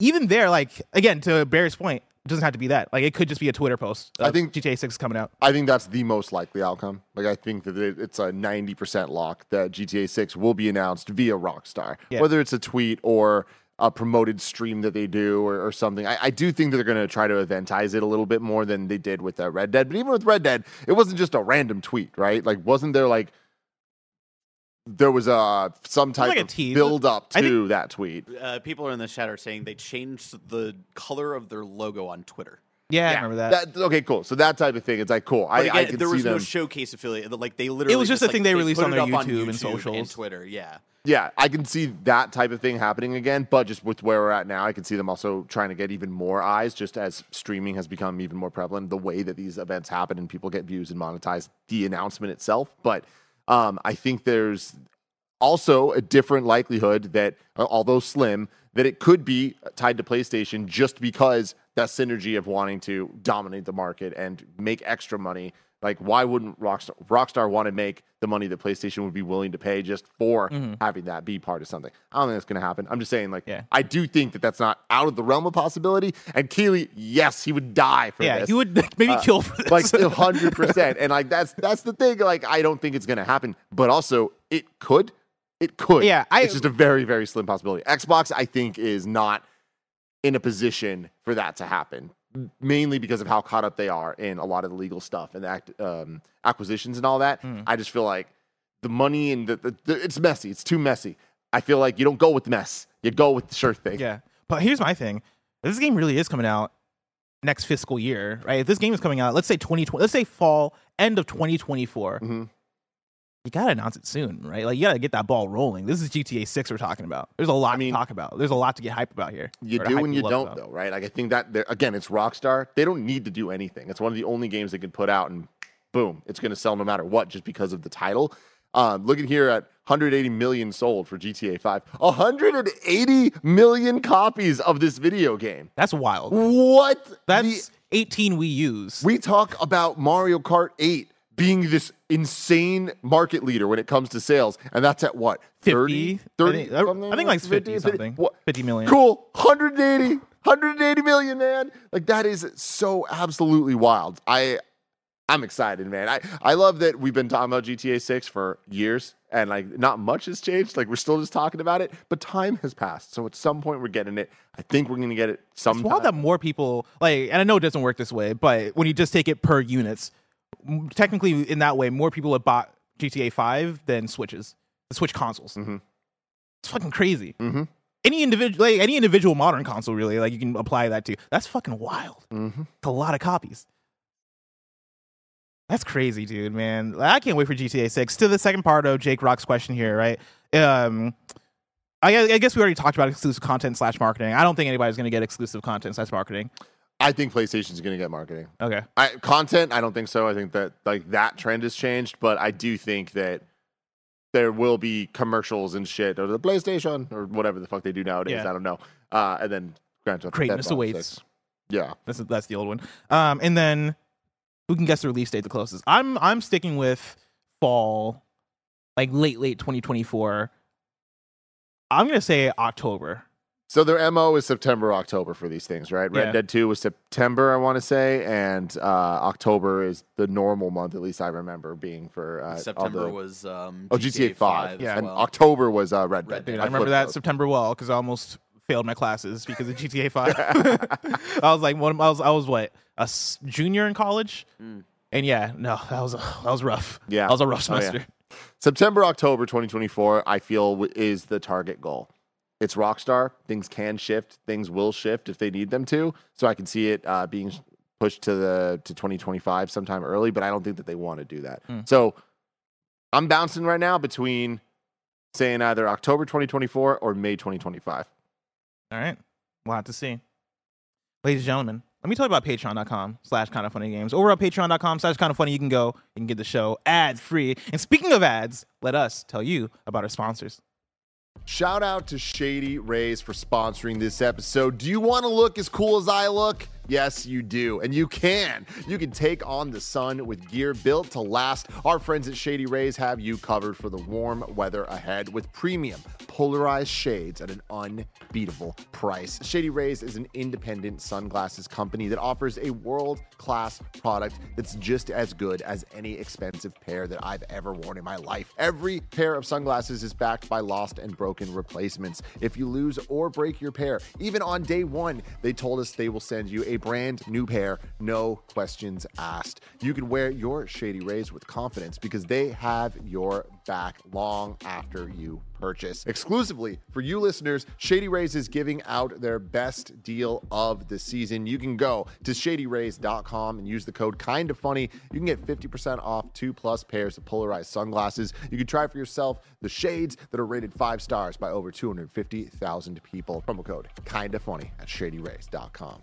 Even there, like, again, to Barry's point, it doesn't have to be that. Like, it could just be a Twitter post. I think G T A six is coming out. I think that's the most likely outcome. Like, I think that it, it's a ninety percent lock that G T A six will be announced via Rockstar, yeah. whether it's a tweet or a promoted stream that they do or, or something. I, I do think that they're going to try to eventize it a little bit more than they did with uh, Red Dead. But even with Red Dead, it wasn't just a random tweet, right? Like, wasn't there like there was a some type like of build up to think, that tweet. Uh, people are in the chat are saying they changed the color of their logo on Twitter. Yeah, yeah. I remember that. that. Okay, cool. So that type of thing, it's like cool. But I, again, I can there see was them. no showcase affiliate. Like they literally, it was just, just a like, thing they, they released on their YouTube, on YouTube and socials and Twitter. Yeah, yeah. I can see that type of thing happening again, but just with where we're at now, I can see them also trying to get even more eyes, just as streaming has become even more prevalent. The way that these events happen and people get views and monetize the announcement itself, but. Um, I think there's also a different likelihood that, although slim, that it could be tied to PlayStation just because that synergy of wanting to dominate the market and make extra money. Like, why wouldn't Rockstar, Rockstar want to make the money that PlayStation would be willing to pay just for mm-hmm. having that be part of something? I don't think that's going to happen. I'm just saying, like, yeah. I do think that that's not out of the realm of possibility. And Keighley, yes, he would die for yeah, this. Yeah, he would maybe uh, kill for this. Like, one hundred percent. And, like, that's that's the thing. Like, I don't think it's going to happen. But also, it could. It could. Yeah, I, it's just a very, very slim possibility. Xbox, I think, is not in a position for that to happen. Mainly because of how caught up they are in a lot of the legal stuff and the act, um, acquisitions and all that. Mm. I just feel like the money and the, the, the it's messy. It's too messy. I feel like you don't go with mess. You go with the sure thing. Yeah. But here's my thing. This game really is coming out next fiscal year, right? If this game is coming out, let's say twenty twenty, let's say fall, end of twenty twenty-four. Mm-hmm. you gotta announce it soon, right? Like, you gotta get that ball rolling. This is G T A six we're talking about. There's a lot I mean, to talk about. There's a lot to get hype about here. You do and you don't, about. though, right? Like, I think that, again, it's Rockstar. They don't need to do anything. It's one of the only games they could put out, and boom, it's gonna sell no matter what just because of the title. Um, looking here at one hundred eighty million sold for G T A five. one hundred eighty million copies of this video game. That's wild. What? That's the, eighteen we use. We talk about Mario Kart eight being this insane market leader when it comes to sales, and that's at what? thirty? thirty? I think, I think like fifty something. fifty million. Cool. one hundred eighty million, man. Like, that is so absolutely wild. I... I'm excited, man. I, I love that we've been talking about G T A six for years, and like not much has changed. Like, we're still just talking about it, but time has passed. So at some point we're getting it. I think we're going to get it sometime. It's wild that more people, like, and I know it doesn't work this way, but when you just take it per units, technically in that way, more people have bought G T A five than Switches, the Switch consoles. Mm-hmm. It's fucking crazy. Mm-hmm. Any individual, like any individual modern console, really, like you can apply that to. That's fucking wild. Mm-hmm. It's a lot of copies. That's crazy, dude, man. I can't wait for G T A six. To the second part of Jake Rock's question here, right? Um, I, I guess we already talked about exclusive content slash marketing. I don't think anybody's going to get exclusive content slash marketing. I think PlayStation's going to get marketing. Okay. I, content, I don't think so. I think that like that trend has changed, but I do think that there will be commercials and shit, or the PlayStation, or whatever the fuck they do nowadays. Yeah. I don't know. Uh, and then Grand Theft Auto Greatness awaits. Yeah. That's, that's the old one. Um, and then... Who can guess the release date the closest? I'm I'm sticking with fall, like late, late twenty twenty-four. I'm going to say October. So their M O is September, October for these things, right? Yeah. Red Dead two was September, I want to say, and uh, October is the normal month, at least I remember being for... Uh, September the, was um, G T A five. Yeah, well. And October was uh, Red Dead. Red Dead. Dude, I, I remember that out. September well, because I almost failed my classes because of G T A five. I was like, one, I was, I was what? A junior in college, mm. and yeah, no, that was a, that was rough. Yeah, that was a rough semester. Oh, yeah. September, October, twenty twenty-four. I feel is the target goal. It's Rockstar. Things can shift. Things will shift if they need them to. So I can see it uh, being pushed to the to twenty twenty-five sometime early, but I don't think that they want to do that. Mm. So I'm bouncing right now between saying either October twenty twenty-four or May twenty twenty-five. All right, we'll have to see, ladies and gentlemen. Let me tell you about patreon.com slash kind of funny games. Over at patreon.com slash kind of funny, you can go and get the show ad free. And speaking of ads, let us tell you about our sponsors. Shout out to Shady Rays for sponsoring this episode. Do you want to look as cool as I look? Yes, you do. And you can. You can take on the sun with gear built to last. Our friends at Shady Rays have you covered for the warm weather ahead with premium polarized shades at an unbeatable price. Shady Rays is an independent sunglasses company that offers a world-class product that's just as good as any expensive pair that I've ever worn in my life. Every pair of sunglasses is backed by lost and broken replacements. If you lose or break your pair, even on day one, they told us they will send you a brand new pair, no questions asked. You can wear your Shady Rays with confidence because they have your back long after you purchase. Exclusively for you listeners, Shady Rays is giving out their best deal of the season. You can go to shady rays dot com and use the code Kinda Funny. You can get fifty percent off two plus pairs of polarized sunglasses. You can try for yourself the shades that are rated five stars by over two hundred fifty thousand people. Promo code Kinda Funny at shady rays dot com.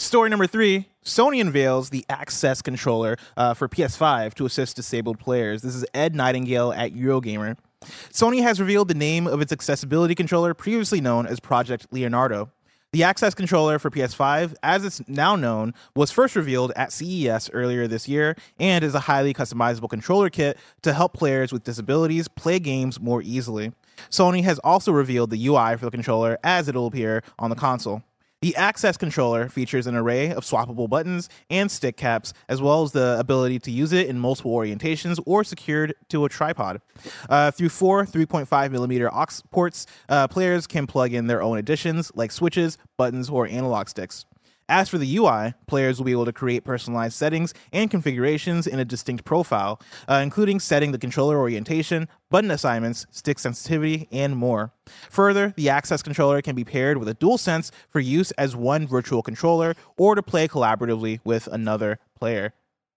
Story number three, Sony unveils the Access controller uh, for P S five to assist disabled players. This is Ed Nightingale at Eurogamer. Sony has revealed the name of its accessibility controller, previously known as Project Leonardo. The Access controller for P S five, as it's now known, was first revealed at C E S earlier this year and is a highly customizable controller kit to help players with disabilities play games more easily. Sony has also revealed the U I for the controller as it will appear on the console. The Access controller features an array of swappable buttons and stick caps, as well as the ability to use it in multiple orientations or secured to a tripod. Uh, through four three point five millimeter aux ports, uh, players can plug in their own additions like switches, buttons, or analog sticks. As for the U I, players will be able to create personalized settings and configurations in a distinct profile, uh, including setting the controller orientation, button assignments, stick sensitivity, and more. Further, the Access controller can be paired with a DualSense for use as one virtual controller or to play collaboratively with another player.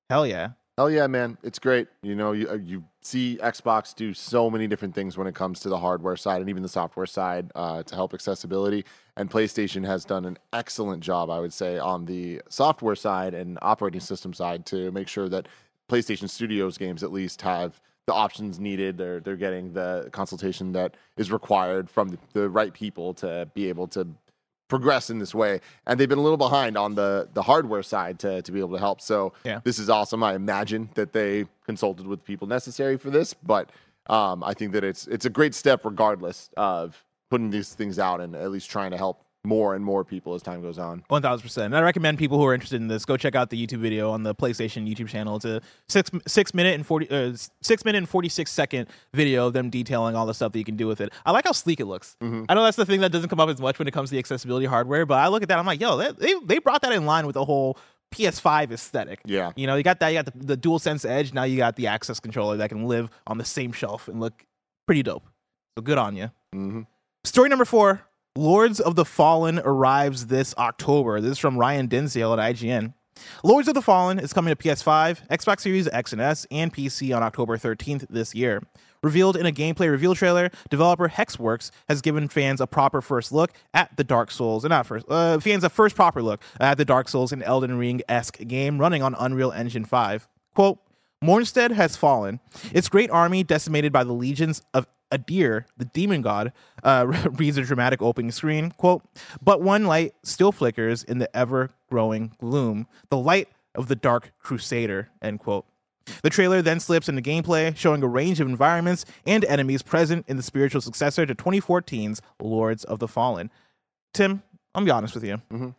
Hell yeah. Hell yeah, man. It's great. You know, you, you see Xbox do so many different things when it comes to the hardware side and even the software side uh, to help accessibility. And PlayStation has done an excellent job, I would say, on the software side and operating system side to make sure that PlayStation Studios games at least have the options needed. They're they're getting the consultation that is required from the, the right people to be able to progress in this way. And they've been a little behind on the, the hardware side to, to be able to help. So yeah. This is awesome. I imagine that they consulted with people necessary for this, but um, I think that it's it's a great step regardless of putting these things out and at least trying to help more and more people as time goes on. one thousand percent. And I recommend people who are interested in this, go check out the YouTube video on the PlayStation YouTube channel. It's a six, six minute and forty uh, six minute and forty-six second video of them detailing all the stuff that you can do with it. I like how sleek it looks. Mm-hmm. I know that's the thing that doesn't come up as much when it comes to the accessibility hardware, but I look at that, I'm like, yo, they, they, they brought that in line with the whole P S five aesthetic. Yeah. You know, you got that, you got the, the DualSense Edge, now you got the Access controller that can live on the same shelf and look pretty dope. So good on you. Mm-hmm. Story number four, Lords of the Fallen arrives this October. This is from Ryan Dinsdale at I G N. Lords of the Fallen is coming to P S five, Xbox Series X and S, and P C on October thirteenth this year. Revealed in a gameplay reveal trailer, developer Hexworks has given fans a proper first look at the Dark Souls, and not first, uh, fans a first proper look at the Dark Souls and Elden Ring-esque game running on Unreal Engine five. Quote, Mornstead has fallen. Its great army decimated by the legions of Adir, the demon god, uh, reads a dramatic opening screen, quote, but one light still flickers in the ever-growing gloom, the light of the Dark Crusader, end quote. The trailer then slips into gameplay, showing a range of environments and enemies present in the spiritual successor to twenty fourteen's Lords of the Fallen. Tim, I'm going to be honest with you. Mm-hmm.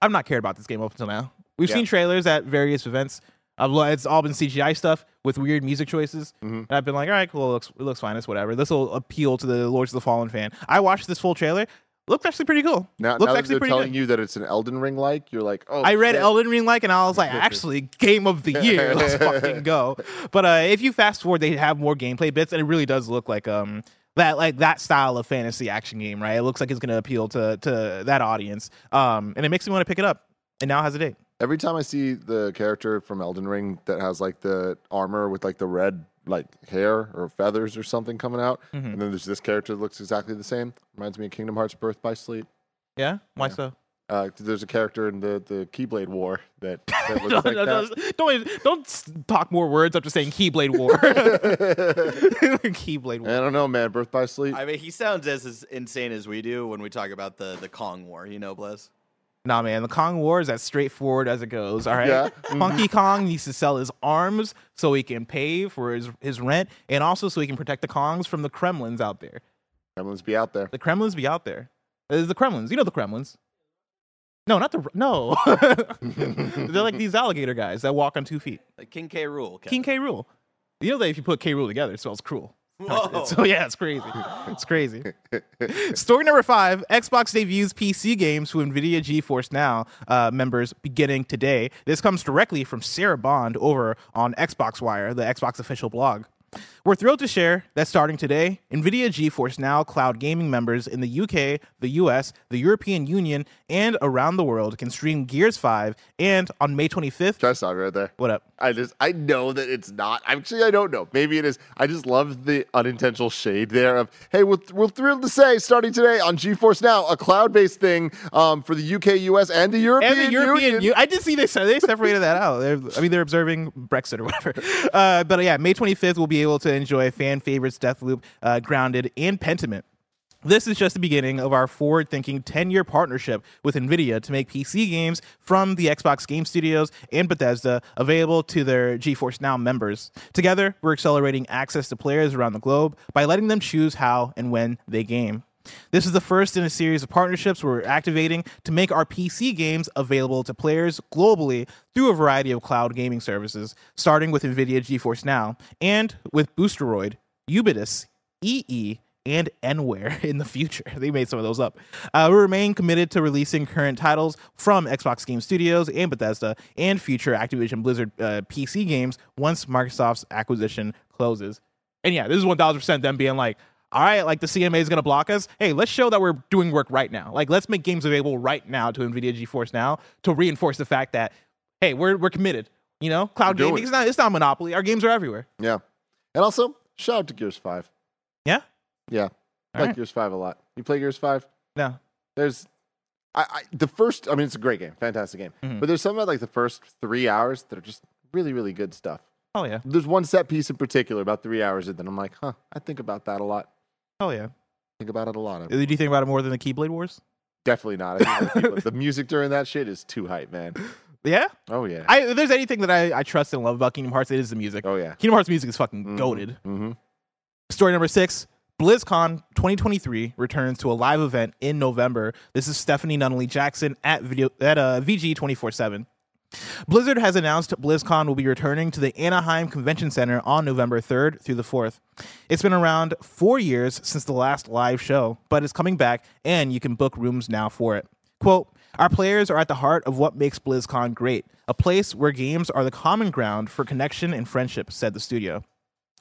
I've not cared about this game up until now. We've yeah. seen trailers at various events. I've, it's all been C G I stuff with weird music choices. Mm-hmm. And I've been like, all right, cool. It looks, it looks fine. It's whatever. This will appeal to the Lords of the Fallen fan. I watched this full trailer. Looked actually pretty cool. Now, now they're telling good. you that it's an Elden Ring-like. You're like, oh. I read shit. Elden Ring-like, and I was like, actually, game of the year. Let's fucking go. But uh, if you fast forward, they have more gameplay bits, and it really does look like um that like that style of fantasy action game, right? It looks like it's going to appeal to to that audience. Um, and it makes me want to pick it up. And now it has a date. Every time I see the character from Elden Ring that has like the armor with like the red like hair or feathers or something coming out, mm-hmm. and then there's this character that looks exactly the same. Reminds me of Kingdom Hearts Birth by Sleep. Yeah? Why yeah. so? Uh, there's a character in the, the Keyblade War that, that looks no, like no, that. No, don't, don't talk more words after saying Keyblade War. Keyblade War. I don't know, man. Birth by Sleep. I mean, he sounds as, as insane as we do when we talk about the, the Kong War, you know, Bless? Nah, man, the Kong War is as straightforward as it goes, all right? Yeah. Funky Kong needs to sell his arms so he can pay for his, his rent and also so he can protect the Kongs from the Kremlins out there. Kremlins be out there. The Kremlins be out there. The Kremlins. You know the Kremlins. No, not the... No. They're like these alligator guys that walk on two feet. Like King K. Rool. Kevin. King K. Rool. You know that if you put K. Rool together, it smells cruel. Whoa. So yeah, it's crazy. It's crazy. Story number five, Xbox debuts P C games to NVIDIA GeForce Now uh, members beginning today. This comes directly from Sarah Bond over on Xbox Wire, the Xbox official blog. We're thrilled to share that starting today, NVIDIA GeForce Now Cloud Gaming members in the U K, the U S, the European Union, and around the world can stream Gears five, and on May twenty-fifth... Try to stop you right there. What up? I just I know that it's not. Actually, I don't know. Maybe it is. I just love the unintentional shade there of, hey, we're, we're thrilled to say, starting today on GeForce Now, a cloud-based thing um, for the U K, U S, and the European Union. And the European Union. U- I did see they, they separated that out. They're, I mean, they're observing Brexit or whatever. Uh, but yeah, May twenty-fifth, we'll be able to enjoy fan favorites Deathloop, uh, Grounded, and Pentiment. This is just the beginning of our forward-thinking ten-year partnership with NVIDIA to make P C games from the Xbox Game Studios and Bethesda available to their GeForce Now members. Together, we're accelerating access to players around the globe by letting them choose how and when they game. This is the first in a series of partnerships we're activating to make our P C games available to players globally through a variety of cloud gaming services, starting with NVIDIA GeForce Now and with Boosteroid, Ubisoft, E E, and N-Ware in the future. They made some of those up. Uh, we remain committed to releasing current titles from Xbox Game Studios and Bethesda and future Activision Blizzard uh, P C games once Microsoft's acquisition closes. And yeah, this is one thousand percent them being like, all right, like the C M A is going to block us. Hey, let's show that we're doing work right now. Like, let's make games available right now to NVIDIA GeForce Now to reinforce the fact that, hey, we're we're committed. You know, cloud gaming, it's not it's not a monopoly. Our games are everywhere. Yeah. And also, shout out to Gears five. Yeah? Yeah. I like Gears five a lot. You play Gears five? No. There's, I, I the first, I mean, it's a great game. Fantastic game. Mm-hmm. But there's some of like the first three hours that are just really, really good stuff. Oh, yeah. There's one set piece in particular about three hours in that I'm like, huh, I think about that a lot. Oh, yeah. Think about it a lot. Do you think about it more than the Keyblade Wars? Definitely not. I think the, Keyblade, the music during that shit is too hype, man. Yeah? Oh, yeah. I, if there's anything that I, I trust and love about Kingdom Hearts, it is the music. Oh, yeah. Kingdom Hearts music is fucking mm-hmm. goated. Mm-hmm. Story number six. BlizzCon twenty twenty-three returns to a live event in November. This is Stephanie Nunnally-Jackson at, video, at uh, V G twenty-four seven. Blizzard has announced BlizzCon will be returning to the Anaheim Convention Center on November third through the fourth. It's been around four years since the last live show, but it's coming back, and you can book rooms now for it. Quote, our players are at the heart of what makes BlizzCon great, a place where games are the common ground for connection and friendship, said the studio.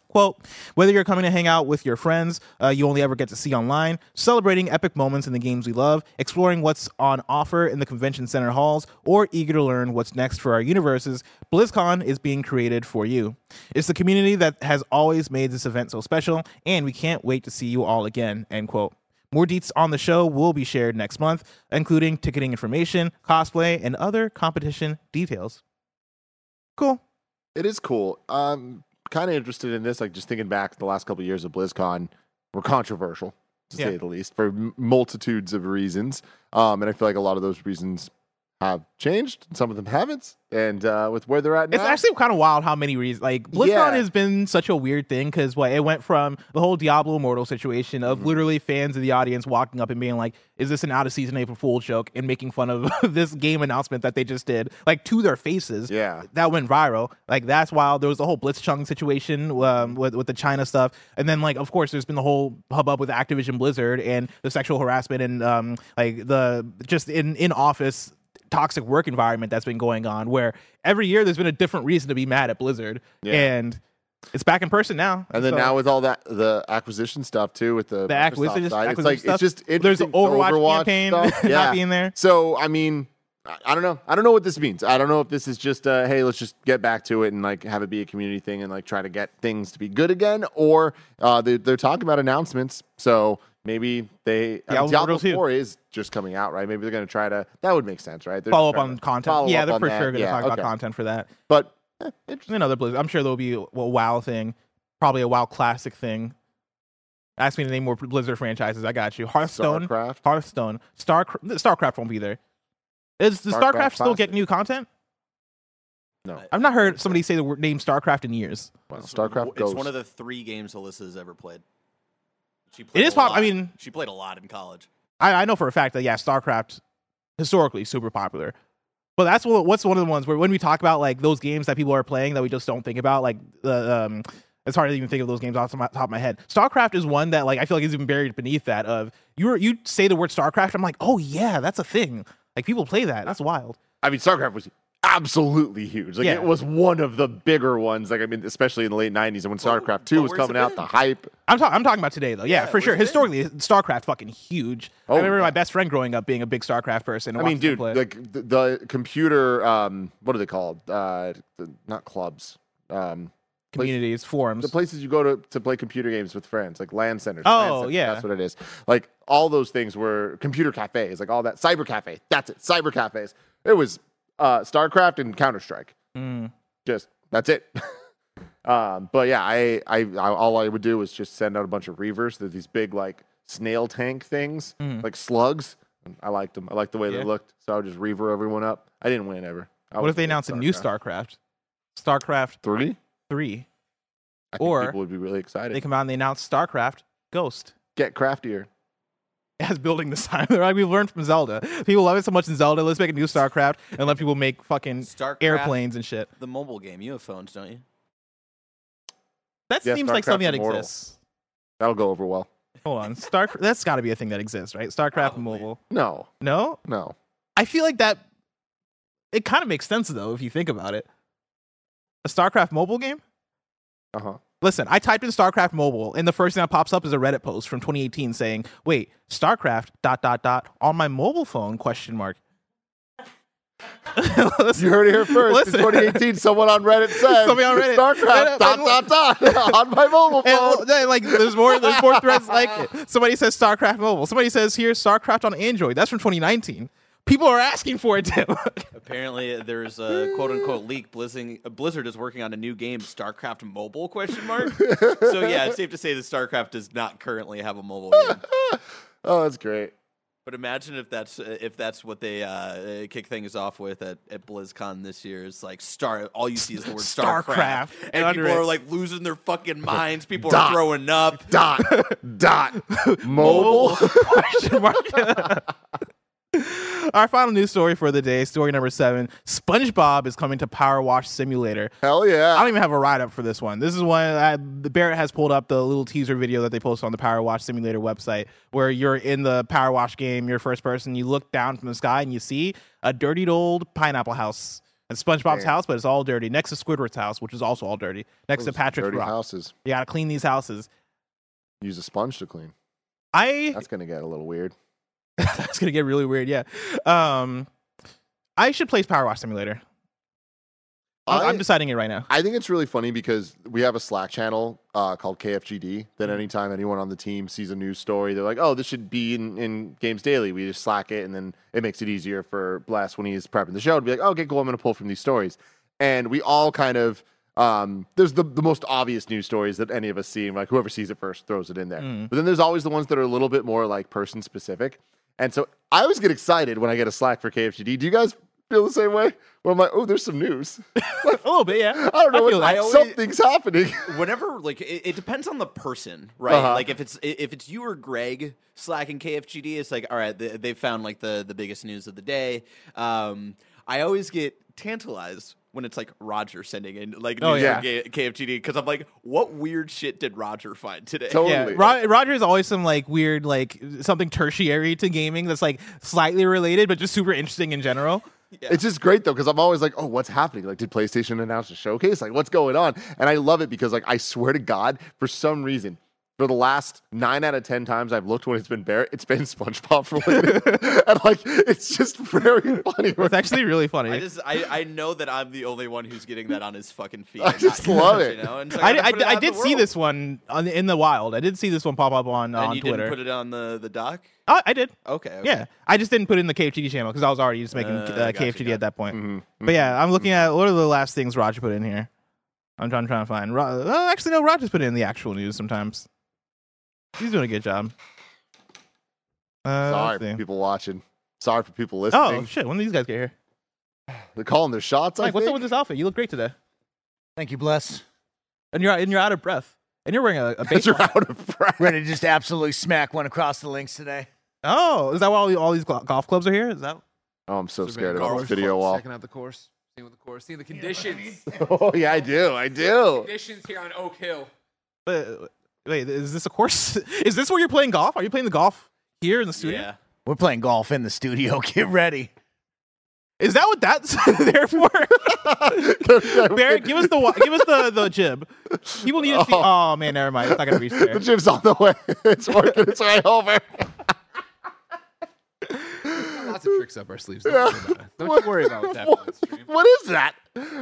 Quote, whether you're coming to hang out with your friends uh, you only ever get to see online, celebrating epic moments in the games we love, exploring what's on offer in the convention center halls, or eager to learn what's next for our universes, BlizzCon is being created for you. It's the community that has always made this event so special, and we can't wait to see you all again, end quote. More deets on the show will be shared next month, including ticketing information, cosplay, and other competition details. Cool. It is cool. Um... Kind of interested in this, like just thinking back the last couple of years of BlizzCon were controversial to yeah. say the least for m- multitudes of reasons. Um, and I feel like a lot of those reasons have changed, and some of them haven't. And uh, with where they're at now, it's actually kind of wild how many reasons like BlizzCon yeah. has been such a weird thing because what it went from the whole Diablo Immortal situation of mm-hmm. literally fans in the audience walking up and being like, is this an out of season April Fool joke and making fun of this game announcement that they just did, like to their faces. Yeah, that went viral. Like, that's wild. There was the whole Blitzchung situation um, with, with the China stuff. And then, like, of course, there's been the whole hubbub with Activision Blizzard and the sexual harassment and um, like the just in, in office. Toxic work environment that's been going on where every year there's been a different reason to be mad at Blizzard yeah. and it's back in person now. And then so, now with all that, the acquisition stuff too, with the, the acquisition side, acquisition it's like, stuff. It's just interesting. There's an Overwatch, Overwatch campaign stuff. Yeah. not being there. So, I mean, I don't know. I don't know what this means. I don't know if this is just uh hey, let's just get back to it and like have it be a community thing and like try to get things to be good again, or uh, they, they're talking about announcements. So, maybe they yeah, I mean, Diablo four is just coming out, right? Maybe they're going to try to. That would make sense, right? They're follow up on content. Yeah, they're for sure going to yeah, talk okay. about content for that. But eh, interesting. Another Blizzard. I'm sure there'll be a WoW thing, probably a WoW classic thing. Ask me to name more Blizzard franchises. I got you. Hearthstone, Starcraft. Hearthstone, Star Starcraft won't be there. Is the Starcraft, Starcraft still get new content? No, I've not heard somebody say the word, name Starcraft in years. Wow. Starcraft. It's Ghost. One of the three games Alyssa's ever played. She it is pop. I mean, she played a lot in college. I, I know for a fact that yeah, StarCraft historically super popular. But that's what, what's one of the ones where when we talk about like those games that people are playing that we just don't think about, like uh, um, it's hard to even think of those games off the top of my head. StarCraft is one that like I feel like is even buried beneath that. Of you were, you say the word StarCraft, I'm like, oh yeah, that's a thing. Like people play that. That's wild. I mean, StarCraft was absolutely huge. Like yeah. it was one of the bigger ones. Like I mean, especially in the late nineties, and when StarCraft two was coming out, the hype. I'm talking. I'm talking about today, though. Yeah, yeah for sure. Historically, StarCraft fucking huge. Oh, I remember yeah. my best friend growing up being a big StarCraft person. I mean, dude, like the, the computer. Um, what are they called? Uh, the, not clubs. Um, communities, place, forums, the places you go to to play computer games with friends, like LAN centers. Oh, LAN centers, yeah, that's what it is. Like all those things were computer cafes, like all that cyber cafe. That's it, cyber cafes. It was. Uh, StarCraft and Counter-Strike. Mm. Just, that's it. um, but yeah, I, I, I, all I would do was just send out a bunch of Reavers. They're these big, like, snail tank things, mm. like slugs. I liked them. I liked the way yeah. they looked. So I would just Reaver everyone up. I didn't win ever. I what if they announced a new StarCraft? StarCraft three? three. I think or people would be really excited. They come out and they announce StarCraft Ghost. Get craftier. As building this time, like we've learned from Zelda. People love it so much in Zelda. Let's make a new StarCraft and let people make fucking Starcraft, airplanes and shit. The mobile game. You have phones, don't you? That yeah, seems Starcraft like something that Immortal. Exists. That'll go over well. Hold on. Star that's got to be a thing that exists, right? StarCraft Probably. Mobile. No. No? No. I feel like that... It kind of makes sense, though, if you think about it. A StarCraft mobile game? Uh-huh. Listen, I typed in StarCraft Mobile, and the first thing that pops up is a Reddit post from twenty eighteen saying, wait, StarCraft, dot, dot, dot, on my mobile phone, question mark. Listen, you heard it here first. Listen. In twenty eighteen, someone on Reddit said, on Reddit, StarCraft, and, dot, and, dot, dot, on my mobile phone. And, and, like, there's more, there's more threads like it. Somebody says StarCraft Mobile. Somebody says, here's StarCraft on Android. That's from twenty nineteen. People are asking for it, Tim. Apparently, there's a quote-unquote leak. Blizzing, Blizzard is working on a new game, StarCraft Mobile, question mark. So, yeah, it's safe to say that StarCraft does not currently have a mobile game. Oh, that's great. But imagine if that's if that's what they uh, kick things off with at, at BlizzCon this year. It's like, Star. all you see is the word StarCraft. Starcraft and and people it. are, like, losing their fucking minds. People dot, are throwing up. Dot. Dot. Mobile? Question mark. Our final news story for the day, story number seven, SpongeBob is coming to Power Wash Simulator. Hell yeah. I don't even have a write-up for this one. This is one, I, Barrett has pulled up the little teaser video that they posted on the Power Wash Simulator website where you're in the Power Wash game, you're first person, you look down from the sky and you see a dirty old pineapple house. It's SpongeBob's Damn. house, but it's all dirty. Next to Squidward's house, which is also all dirty. Next Those to Patrick's dirty rock. houses. You gotta clean these houses. Use a sponge to clean. I. That's gonna get a little weird. That's gonna get really weird, yeah. Um, I should play Power Wash Simulator. I, I'm deciding it right now. I think it's really funny because we have a Slack channel uh, called K F G D. That anytime anyone on the team sees a news story, they're like, "Oh, this should be in, in Games Daily." We just Slack it, and then it makes it easier for Blast when he's prepping the show to be like, oh, "Okay, cool, I'm gonna pull from these stories." And we all kind of um, there's the the most obvious news stories that any of us see, and like whoever sees it first throws it in there. Mm. But then there's always the ones that are a little bit more like person specific. And so I always get excited when I get a Slack for K F G D. Do you guys feel the same way? Well, I'm like, oh, there's some news. Like, a little bit, yeah. I don't know. I what, like always, something's happening. Whenever, like, it, it depends on the person, right? Uh-huh. Like, if it's if it's you or Greg slacking K F G D, it's like, all right, they, they found, like, the, the biggest news of the day. Um, I always get tantalized when it's like Roger sending in like news oh, yeah. K F G D because I'm like, what weird shit did Roger find today? Totally. Yeah. Ro- Roger is always some like weird like something tertiary to gaming that's like slightly related but just super interesting in general. Yeah. It's just great though because I'm always like, oh, what's happening? Like, did PlayStation announce a showcase? Like, what's going on? And I love it because like I swear to God, for some reason. For the last nine out of ten times I've looked when it's been Barrett, it's been SpongeBob related. And, like, it's just very funny. It's actually really funny. I just, I, I know that I'm the only one who's getting that on his fucking feed. I just love it. You know? And so I, I, I, I, I did see this one on, in the wild. I did see this one pop up on, uh, on Twitter. And you didn't put it on the, the doc? Oh, I did. Okay, okay. Yeah. I just didn't put it in the K F G D channel because I was already just making uh, uh, K F G D at that point. Mm-hmm. But, yeah, I'm looking at what are the last things Roger put in here. I'm trying, trying to find. Ro- oh, actually, no, Roger's put in the actual news sometimes. He's doing a good job. Uh, Sorry for people watching. Sorry for people listening. Oh, shit. When did these guys get here? They're calling their shots, Mike, I think. What's up with this outfit? You look great today. Thank you, Bless. And you're, and you're out of breath. And you're wearing a, a baseball. You're out of breath. We're going to just absolutely smack one across the links today. Oh, is that why all, all these golf clubs are here? Is that? Oh, I'm so, so scared of this video wall. Checking out the course. Seeing what the course. Seeing the conditions. Oh, yeah, I do. I do. Conditions here on Oak Hill. But... Wait, is this a course? Is this where you're playing golf? Are you playing the golf here in the studio? Yeah. We're playing golf in the studio. Get ready. Is that what that's there for? Barrett, give us the give us the, the jib. People need to see. Oh, oh man, never mind. It's not gonna reach there. The jib's on the way. It's working. It's right over. Lots of tricks up our sleeves. Don't, yeah. Don't what, you worry about that. What, stream. What is that?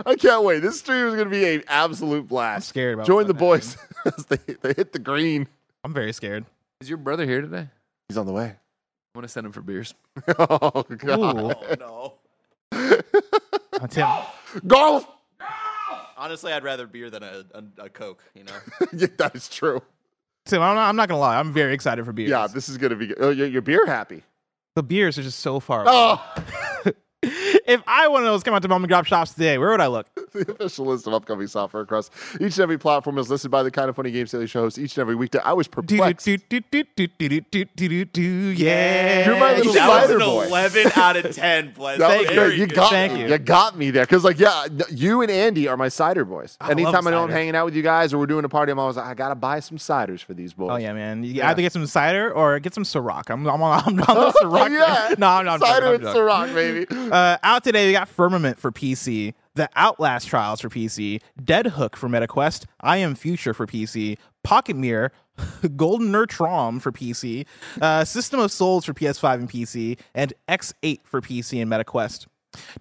I can't wait. This stream is going to be an absolute blast. I'm scared about Join the boys as they, they hit the green. I'm very scared. Is your brother here today? He's on the way. I want to send him for beers. Oh, God. Ooh. Oh, no. Oh, Tim. Golf! Golf! Honestly, I'd rather beer than a, a, a Coke, you know? Yeah, that is true. Tim, I'm not, I'm not going to lie. I'm very excited for beers. Yeah, this is going to be good. Oh, you're, you're beer happy. The beers are just so far away. Oh. If I wanted those come out to mom and pop shops today, where would I look? The official list of upcoming software across each and every platform is listed by the Kinda Funny Games Daily show host each and every weekday. I was perplexed. Do, do, do, do, do, do, do, do, yeah. You're my little that spider was an boy. eleven out of ten, Bless. Thank you. You got, Thank me. You. you got me there. Because, like, yeah, you and Andy are my cider boys. I Anytime I cider. know I'm hanging out with you guys or we're doing a party, I'm always like, I got to buy some ciders for these boys. Oh, yeah, man. You yeah. either get some cider or get some Ciroc. I'm, I'm on, I'm on the Ciroc. Yeah. No, I'm not. Cider and Ciroc, baby. Uh, out today, we got Firmament for P C, The Outlast Trials for P C, Dead Hook for MetaQuest, I Am Future for P C, Pocket Mirror, Golden Nertrom for P C, uh, System of Souls for P S five and P C, and X eight for P C and MetaQuest.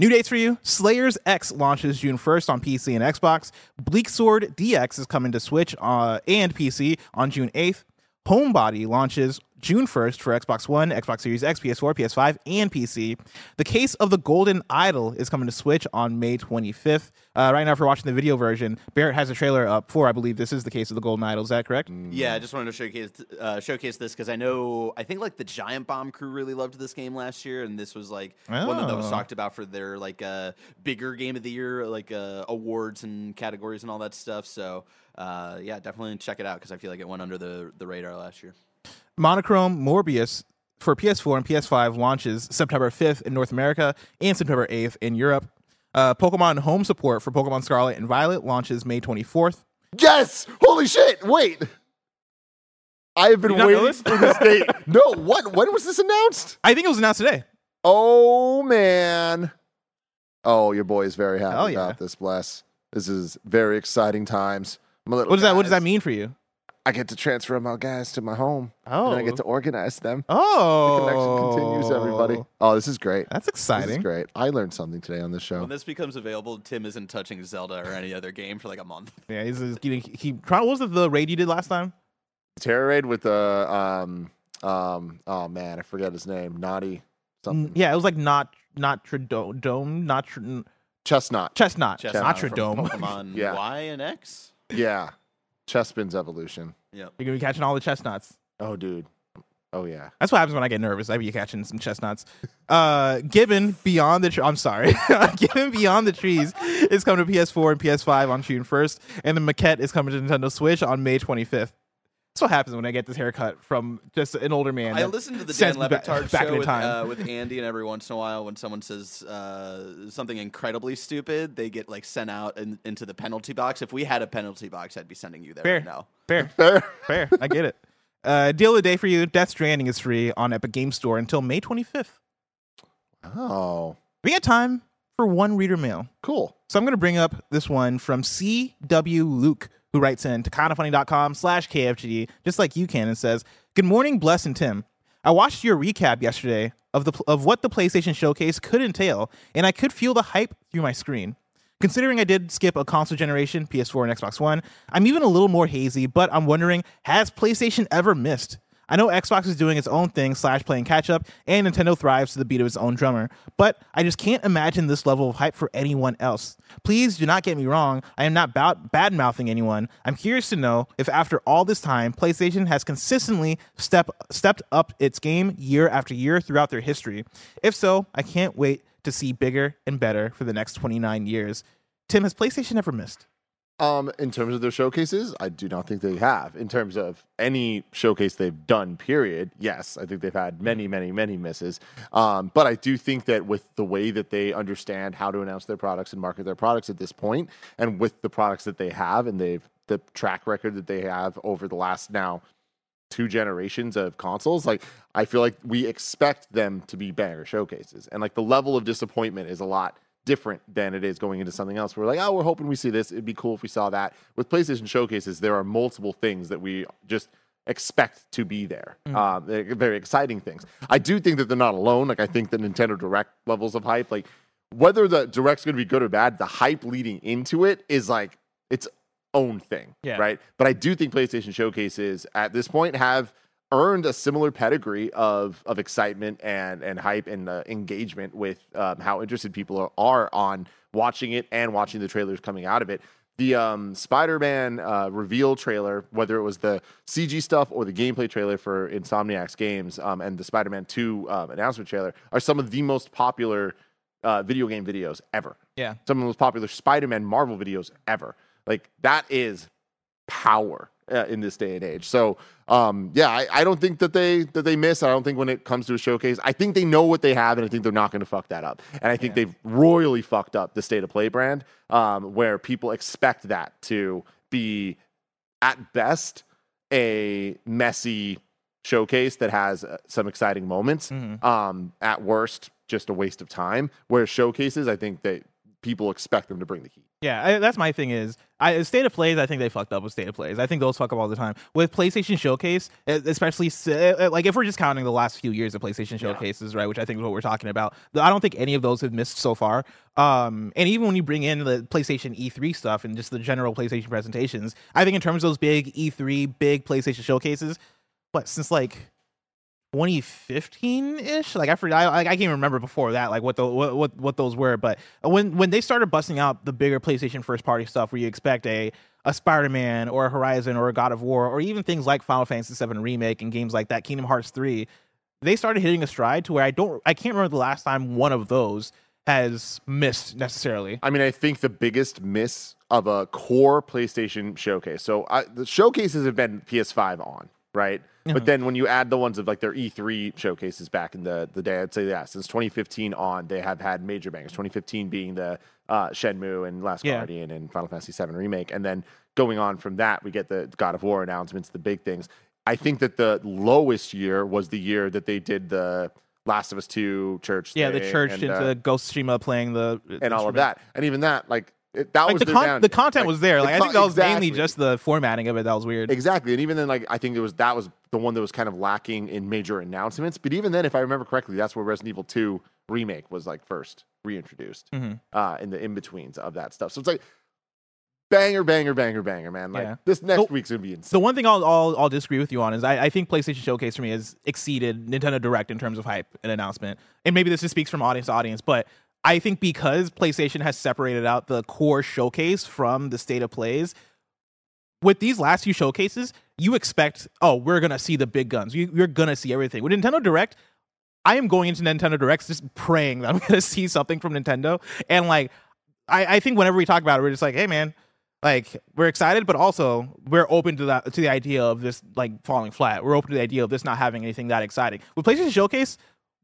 New dates for you. Slayer's X launches June first on P C and Xbox. Bleak Sword D X is coming to Switch uh, and P C on June eighth. Homebody launches June first for Xbox One, Xbox Series X, P S four, P S five, and P C. The Case of the Golden Idol is coming to Switch on May twenty-fifth. Uh, right now, if you're watching the video version, Barrett has a trailer up for, I believe, this is The Case of the Golden Idol. Is that correct? Yeah, I just wanted to showcase uh, showcase this because I know, I think, like, the Giant Bomb crew really loved this game last year, and this was, like, oh. one that was talked about for their, like, uh, bigger Game of the Year, like, uh, awards and categories and all that stuff. So, uh, yeah, definitely check it out because I feel like it went under the, the radar last year. Monochrome Morbius for P S four and P S five launches September fifth in North America and September eighth in Europe. Uh, Pokemon Home support for Pokemon Scarlet and Violet launches May twenty-fourth. Yes! Holy shit! Wait! I have been waiting this? for this date. No, what? When was this announced? I think it was announced today. Oh, man. Oh, your boy is very happy yeah. about this, Bless. This is very exciting times. What does that? What does that mean for you? I get to transfer my guys to my home. Oh. And I get to organize them. Oh. The connection continues, everybody. Oh, this is great. That's exciting. This is great. I learned something today on this show. When this becomes available, Tim isn't touching Zelda or any other game for like a month. Yeah, he's, he's getting, he, what was it, the raid you did last time? Terror raid with the, um, um, oh man, I forget his name. Naughty something. Yeah, it was like not, not Tridome, Dome, not Tridome. Chestnut. Chestnut. Chestnut. Chestnut. Not Tridome. Pokemon yeah. Y and X? Yeah. Chestnut's evolution. Yeah, you're gonna be catching all the chestnuts. Oh, dude. Oh, yeah. That's what happens when I get nervous. I be catching some chestnuts. Uh, Gibbon Beyond the Trees. I'm sorry. Gibbon Beyond the Trees is coming to P S four and P S five on June first, and the Maquette is coming to Nintendo Switch on May twenty-fifth. That's what happens when I get this haircut from just an older man. I listen to the Dan Levitard ba- show with, uh, with Andy, and every once in a while when someone says uh, something incredibly stupid, they get like sent out in, into the penalty box. If we had a penalty box, I'd be sending you there fair. right now. Fair. Fair. Fair. I get it. Uh, deal of the day for you. Death Stranding is free on Epic Games Store until May twenty-fifth. Oh. We got time for one reader mail. Cool. So I'm going to bring up this one from C W Luke, who writes in to kinda funny dot com slash K F G D, just like you can, and says, "Good morning, Bless and Tim. I watched your recap yesterday of the of what the PlayStation Showcase could entail, and I could feel the hype through my screen. Considering I did skip a console generation, P S four and Xbox One, I'm even a little more hazy, but I'm wondering, has PlayStation ever missed? I know Xbox is doing its own thing slash playing catch-up, and Nintendo thrives to the beat of its own drummer, but I just can't imagine this level of hype for anyone else. Please do not get me wrong. I am not b- bad-mouthing anyone. I'm curious to know if after all this time, PlayStation has consistently step- stepped up its game year after year throughout their history. If so, I can't wait to see bigger and better for the next twenty-nine years. Tim, has PlayStation ever missed?" Um, in terms of their showcases, I do not think they have. In terms of any showcase they've done, period, yes, I think they've had many, many, many misses. Um, but I do think that with the way that they understand how to announce their products and market their products at this point, and with the products that they have and they've the track record that they have over the last now two generations of consoles, like I feel like we expect them to be banger showcases, and like the level of disappointment is a lot different than it is going into something else. We're like, oh, we're hoping we see this. It'd be cool if we saw that. With PlayStation showcases, there are multiple things that we just expect to be there. Mm. Um, they're very exciting things. I do think that they're not alone. Like I think that Nintendo Direct levels of hype, like whether the Direct's going to be good or bad, the hype leading into it is like its own thing, yeah. right? But I do think PlayStation showcases at this point have earned a similar pedigree of of excitement and and hype and uh, engagement with um, how interested people are, are on watching it and watching the trailers coming out of it. The um, Spider-Man uh, reveal trailer, whether it was the C G stuff or the gameplay trailer for Insomniac's games, um, and the Spider-Man two um, announcement trailer are some of the most popular uh, video game videos ever. Yeah, some of the most popular Spider-Man Marvel videos ever. Like that is power uh, in this day and age. So um, yeah, I, I don't think that they that they miss. I don't think when it comes to a showcase, I think they know what they have, and I think they're not going to fuck that up. And I think yeah. they've royally fucked up the State of Play brand, um, where people expect that to be at best a messy showcase that has uh, some exciting moments. Mm-hmm. Um, at worst, just a waste of time. Where showcases, I think that people expect them to bring the heat. Yeah, I, that's my thing is, I, State of Plays, I think they fucked up with State of Plays. I think those fuck up all the time. With PlayStation Showcase, especially, like, if we're just counting the last few years of PlayStation Showcases, yeah. right, which I think is what we're talking about, I don't think any of those have missed so far. Um, and even when you bring in the PlayStation E three stuff and just the general PlayStation presentations, I think in terms of those big E three, big PlayStation Showcases, what, since, like... twenty fifteen ish, like I forgot, I, I can't even remember before that, like what the what, what what those were. But when when they started busting out the bigger PlayStation first party stuff, where you expect a a Spider-Man or a Horizon or a God of War or even things like Final Fantasy seven Remake and games like that, Kingdom Hearts three, they started hitting a stride to where I don't I can't remember the last time one of those has missed necessarily. I mean, I think the biggest miss of a core PlayStation showcase. So I, the showcases have been P S five on. Right. Mm-hmm. But then when you add the ones of like their E three showcases back in the, the day, I'd say, yeah, since twenty fifteen on, they have had major bangers. twenty fifteen being the uh, Shenmue and Last yeah. Guardian and Final Fantasy seven Remake. And then going on from that, we get the God of War announcements, the big things. I think that the lowest year was the year that they did the Last of Us two church. Yeah, the church and, into uh, Ghost Shima playing the. And all of that. And even that, like. It, that like was the, con- the content like, was there. Like the con- I think that was exactly. mainly just the formatting of it. That was weird. Exactly. And even then, like I think it was that was the one that was kind of lacking in major announcements. But even then, if I remember correctly, that's where Resident Evil two Remake was like first reintroduced mm-hmm. uh, in the in-betweens of that stuff. So it's like banger, banger, banger, banger, man. Like yeah. this next so, week's gonna be insane. The one thing I'll I'll, I'll disagree with you on is I, I think PlayStation Showcase for me has exceeded Nintendo Direct in terms of hype and announcement. And maybe this just speaks from audience to audience, but I think because PlayStation has separated out the core showcase from the State of Plays, with these last few showcases, you expect, oh, we're going to see the big guns. You, you're going to see everything. With Nintendo Direct, I am going into Nintendo Directs just praying that I'm going to see something from Nintendo. And, like, I, I think whenever we talk about it, we're just like, hey, man, like, we're excited, but also we're open to that, to the idea of this, like, falling flat. We're open to the idea of this not having anything that exciting. With PlayStation Showcase,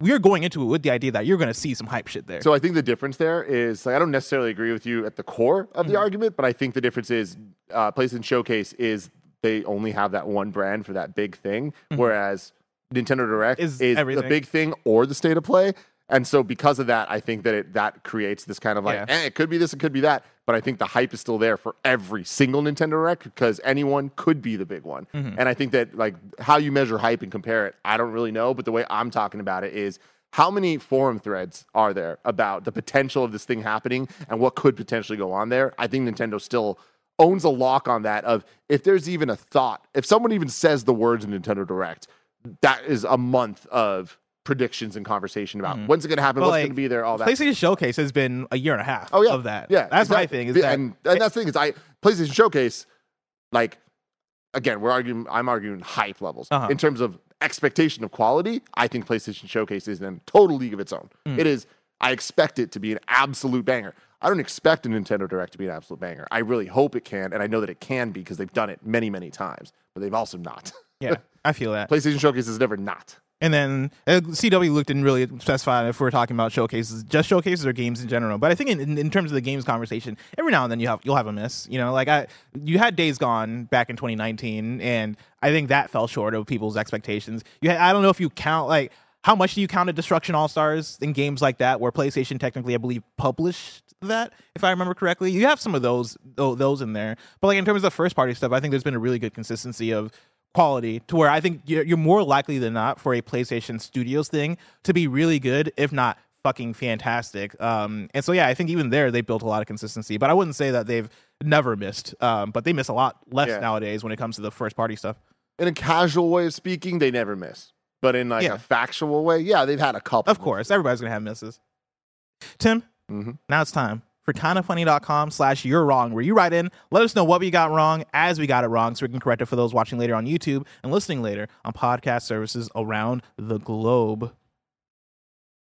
we're going into it with the idea that you're going to see some hype shit there. So I think the difference there is, like, I don't necessarily agree with you at the core of the mm-hmm. argument, but I think the difference is uh, PlayStation Showcase is they only have that one brand for that big thing, mm-hmm. whereas Nintendo Direct is, is the big thing or the State of Play. And so because of that, I think that it, that creates this kind of like, yeah. eh, it could be this, it could be that. But I think the hype is still there for every single Nintendo Direct because anyone could be the big one. Mm-hmm. And I think that like how you measure hype and compare it, I don't really know. But the way I'm talking about it is how many forum threads are there about the potential of this thing happening and what could potentially go on there? I think Nintendo still owns a lock on that of if there's even a thought, if someone even says the words in Nintendo Direct, that is a month of predictions and conversation about mm-hmm. when's it going to happen, but what's like, going to be there, all that. PlayStation Showcase has been a year and a half oh, yeah. of that. Yeah, that's exactly. my thing. Is that and, and that's the thing is I PlayStation Showcase, like again, we're arguing. I'm arguing hype levels uh-huh. in terms of expectation of quality. I think PlayStation Showcase is in a total league of its own. Mm. It is. I expect it to be an absolute banger. I don't expect a Nintendo Direct to be an absolute banger. I really hope it can, and I know that it can be because they've done it many, many times, but they've also not. Yeah, I feel that PlayStation Showcase is never not. And then uh, C W Luke didn't really specify if we're talking about showcases, just showcases or games in general. But I think in, in, in terms of the games conversation, every now and then you have, you'll have a miss. You know, like I, you had Days Gone back in twenty nineteen, and I think that fell short of people's expectations. You had, I don't know if you count, like, how much do you count a Destruction All-Stars in games like that, where PlayStation technically, I believe, published that, if I remember correctly? You have some of those, those in there. But like in terms of the first-party stuff, I think there's been a really good consistency of quality, to where I think you're more likely than not for a PlayStation Studios thing to be really good, if not fucking fantastic. Um, and so, yeah, I think even there they built a lot of consistency. But I wouldn't say that they've never missed, um, but they miss a lot less yeah. nowadays when it comes to the first party stuff. In a casual way of speaking, they never miss. But in like yeah. a factual way, yeah, they've had a couple. Of course, everybody's going to have misses. Tim, mm-hmm. now it's time for kindafunny.com slash you're wrong, where you write in, let us know what we got wrong as we got it wrong, so we can correct it for those watching later on YouTube and listening later on podcast services around the globe.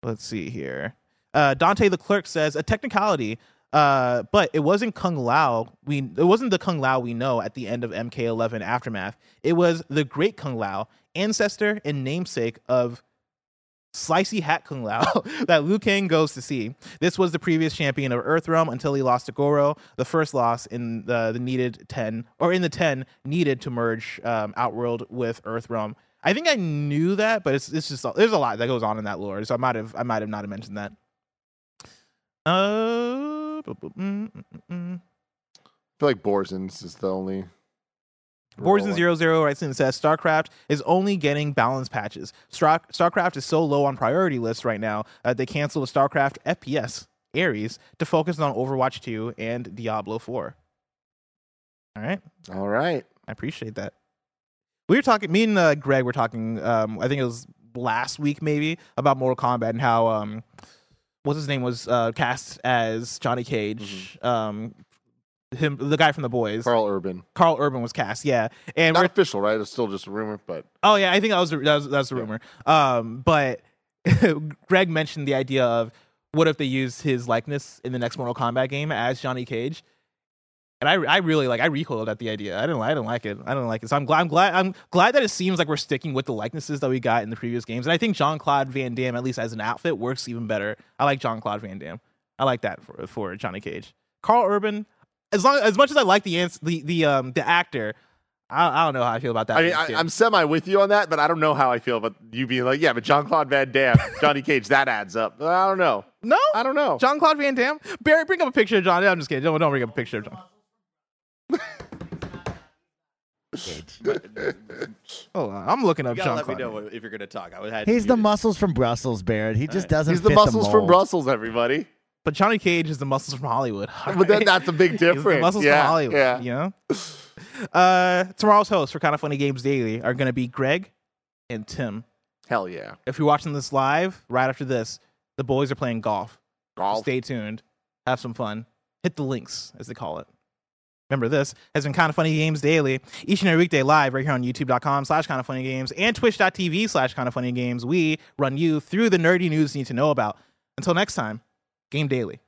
Let's see here. Uh, Dante the Clerk says, a technicality, uh, but it wasn't Kung Lao. We, it wasn't the Kung Lao we know at the end of M K eleven Aftermath. It was the great Kung Lao, ancestor and namesake of Slicey Hat Kung Lao that Liu Kang goes to see. This was the previous champion of Earthrealm until he lost to Goro, the first loss in the, the needed ten, or in the ten needed to merge um, Outworld with Earthrealm. I think I knew that, but it's it's just there's a lot that goes on in that lore, so I might have I might have not mentioned that. Uh, I feel like Borzen's is the only. Borzen zero zero writes in and says, StarCraft is only getting balance patches. Star- StarCraft is so low on priority lists right now that uh, they canceled the StarCraft F P S, Ares, to focus on Overwatch two and Diablo four. All right. All right. I appreciate that. We were talking, me and uh, Greg were talking, um, I think it was last week maybe, about Mortal Kombat and how, um, what's his name, was uh, cast as Johnny Cage. Mm-hmm. Um Him, the guy from The Boys, Carl Urban. Carl Urban was cast, yeah, and not official, right? It's still just a rumor, but oh yeah, I think that was that was, that was a rumor. Yeah. Um, but Greg mentioned the idea of what if they used his likeness in the next Mortal Kombat game as Johnny Cage, and I, I really like I recoiled at the idea. I didn't I didn't like it. I don't like it. So I'm glad I'm glad I'm glad that it seems like we're sticking with the likenesses that we got in the previous games, and I think Jean-Claude Van Damme, at least as an outfit, works even better. I like Jean-Claude Van Damme. I like that for for Johnny Cage. Carl Urban. As long as much as I like the ans- the the um the actor, I, I don't know how I feel about that. I mean, I, I'm semi with you on that, but I don't know how I feel about you being like, yeah, but Jean-Claude Van Damme, Johnny Cage, that adds up. I don't know. No, I don't know. Jean-Claude Van Damme, Barry, bring up a picture of John. I'm just kidding. Don't don't bring up a picture of John. Hold on, I'm looking up John. Let me know if you're gonna talk. I had he's the muted. Muscles from Brussels, Barrett. He just right. doesn't. He's the fit muscles the from Brussels, everybody. But Johnny Cage is the muscles from Hollywood. Right? But then that's a big difference. He's the muscles yeah, from Hollywood, yeah. you know? Uh, tomorrow's hosts for Kinda Funny Games Daily are going to be Greg and Tim. Hell yeah. If you're watching this live, right after this, the boys are playing golf. Golf. Stay tuned. Have some fun. Hit the links, as they call it. Remember, this has been Kinda Funny Games Daily, each and every weekday live right here on youtube.com slash Kinda Funny Games and twitch.tv slash Kinda Funny Games. We run you through the nerdy news you need to know about. Until next time. Game Daily.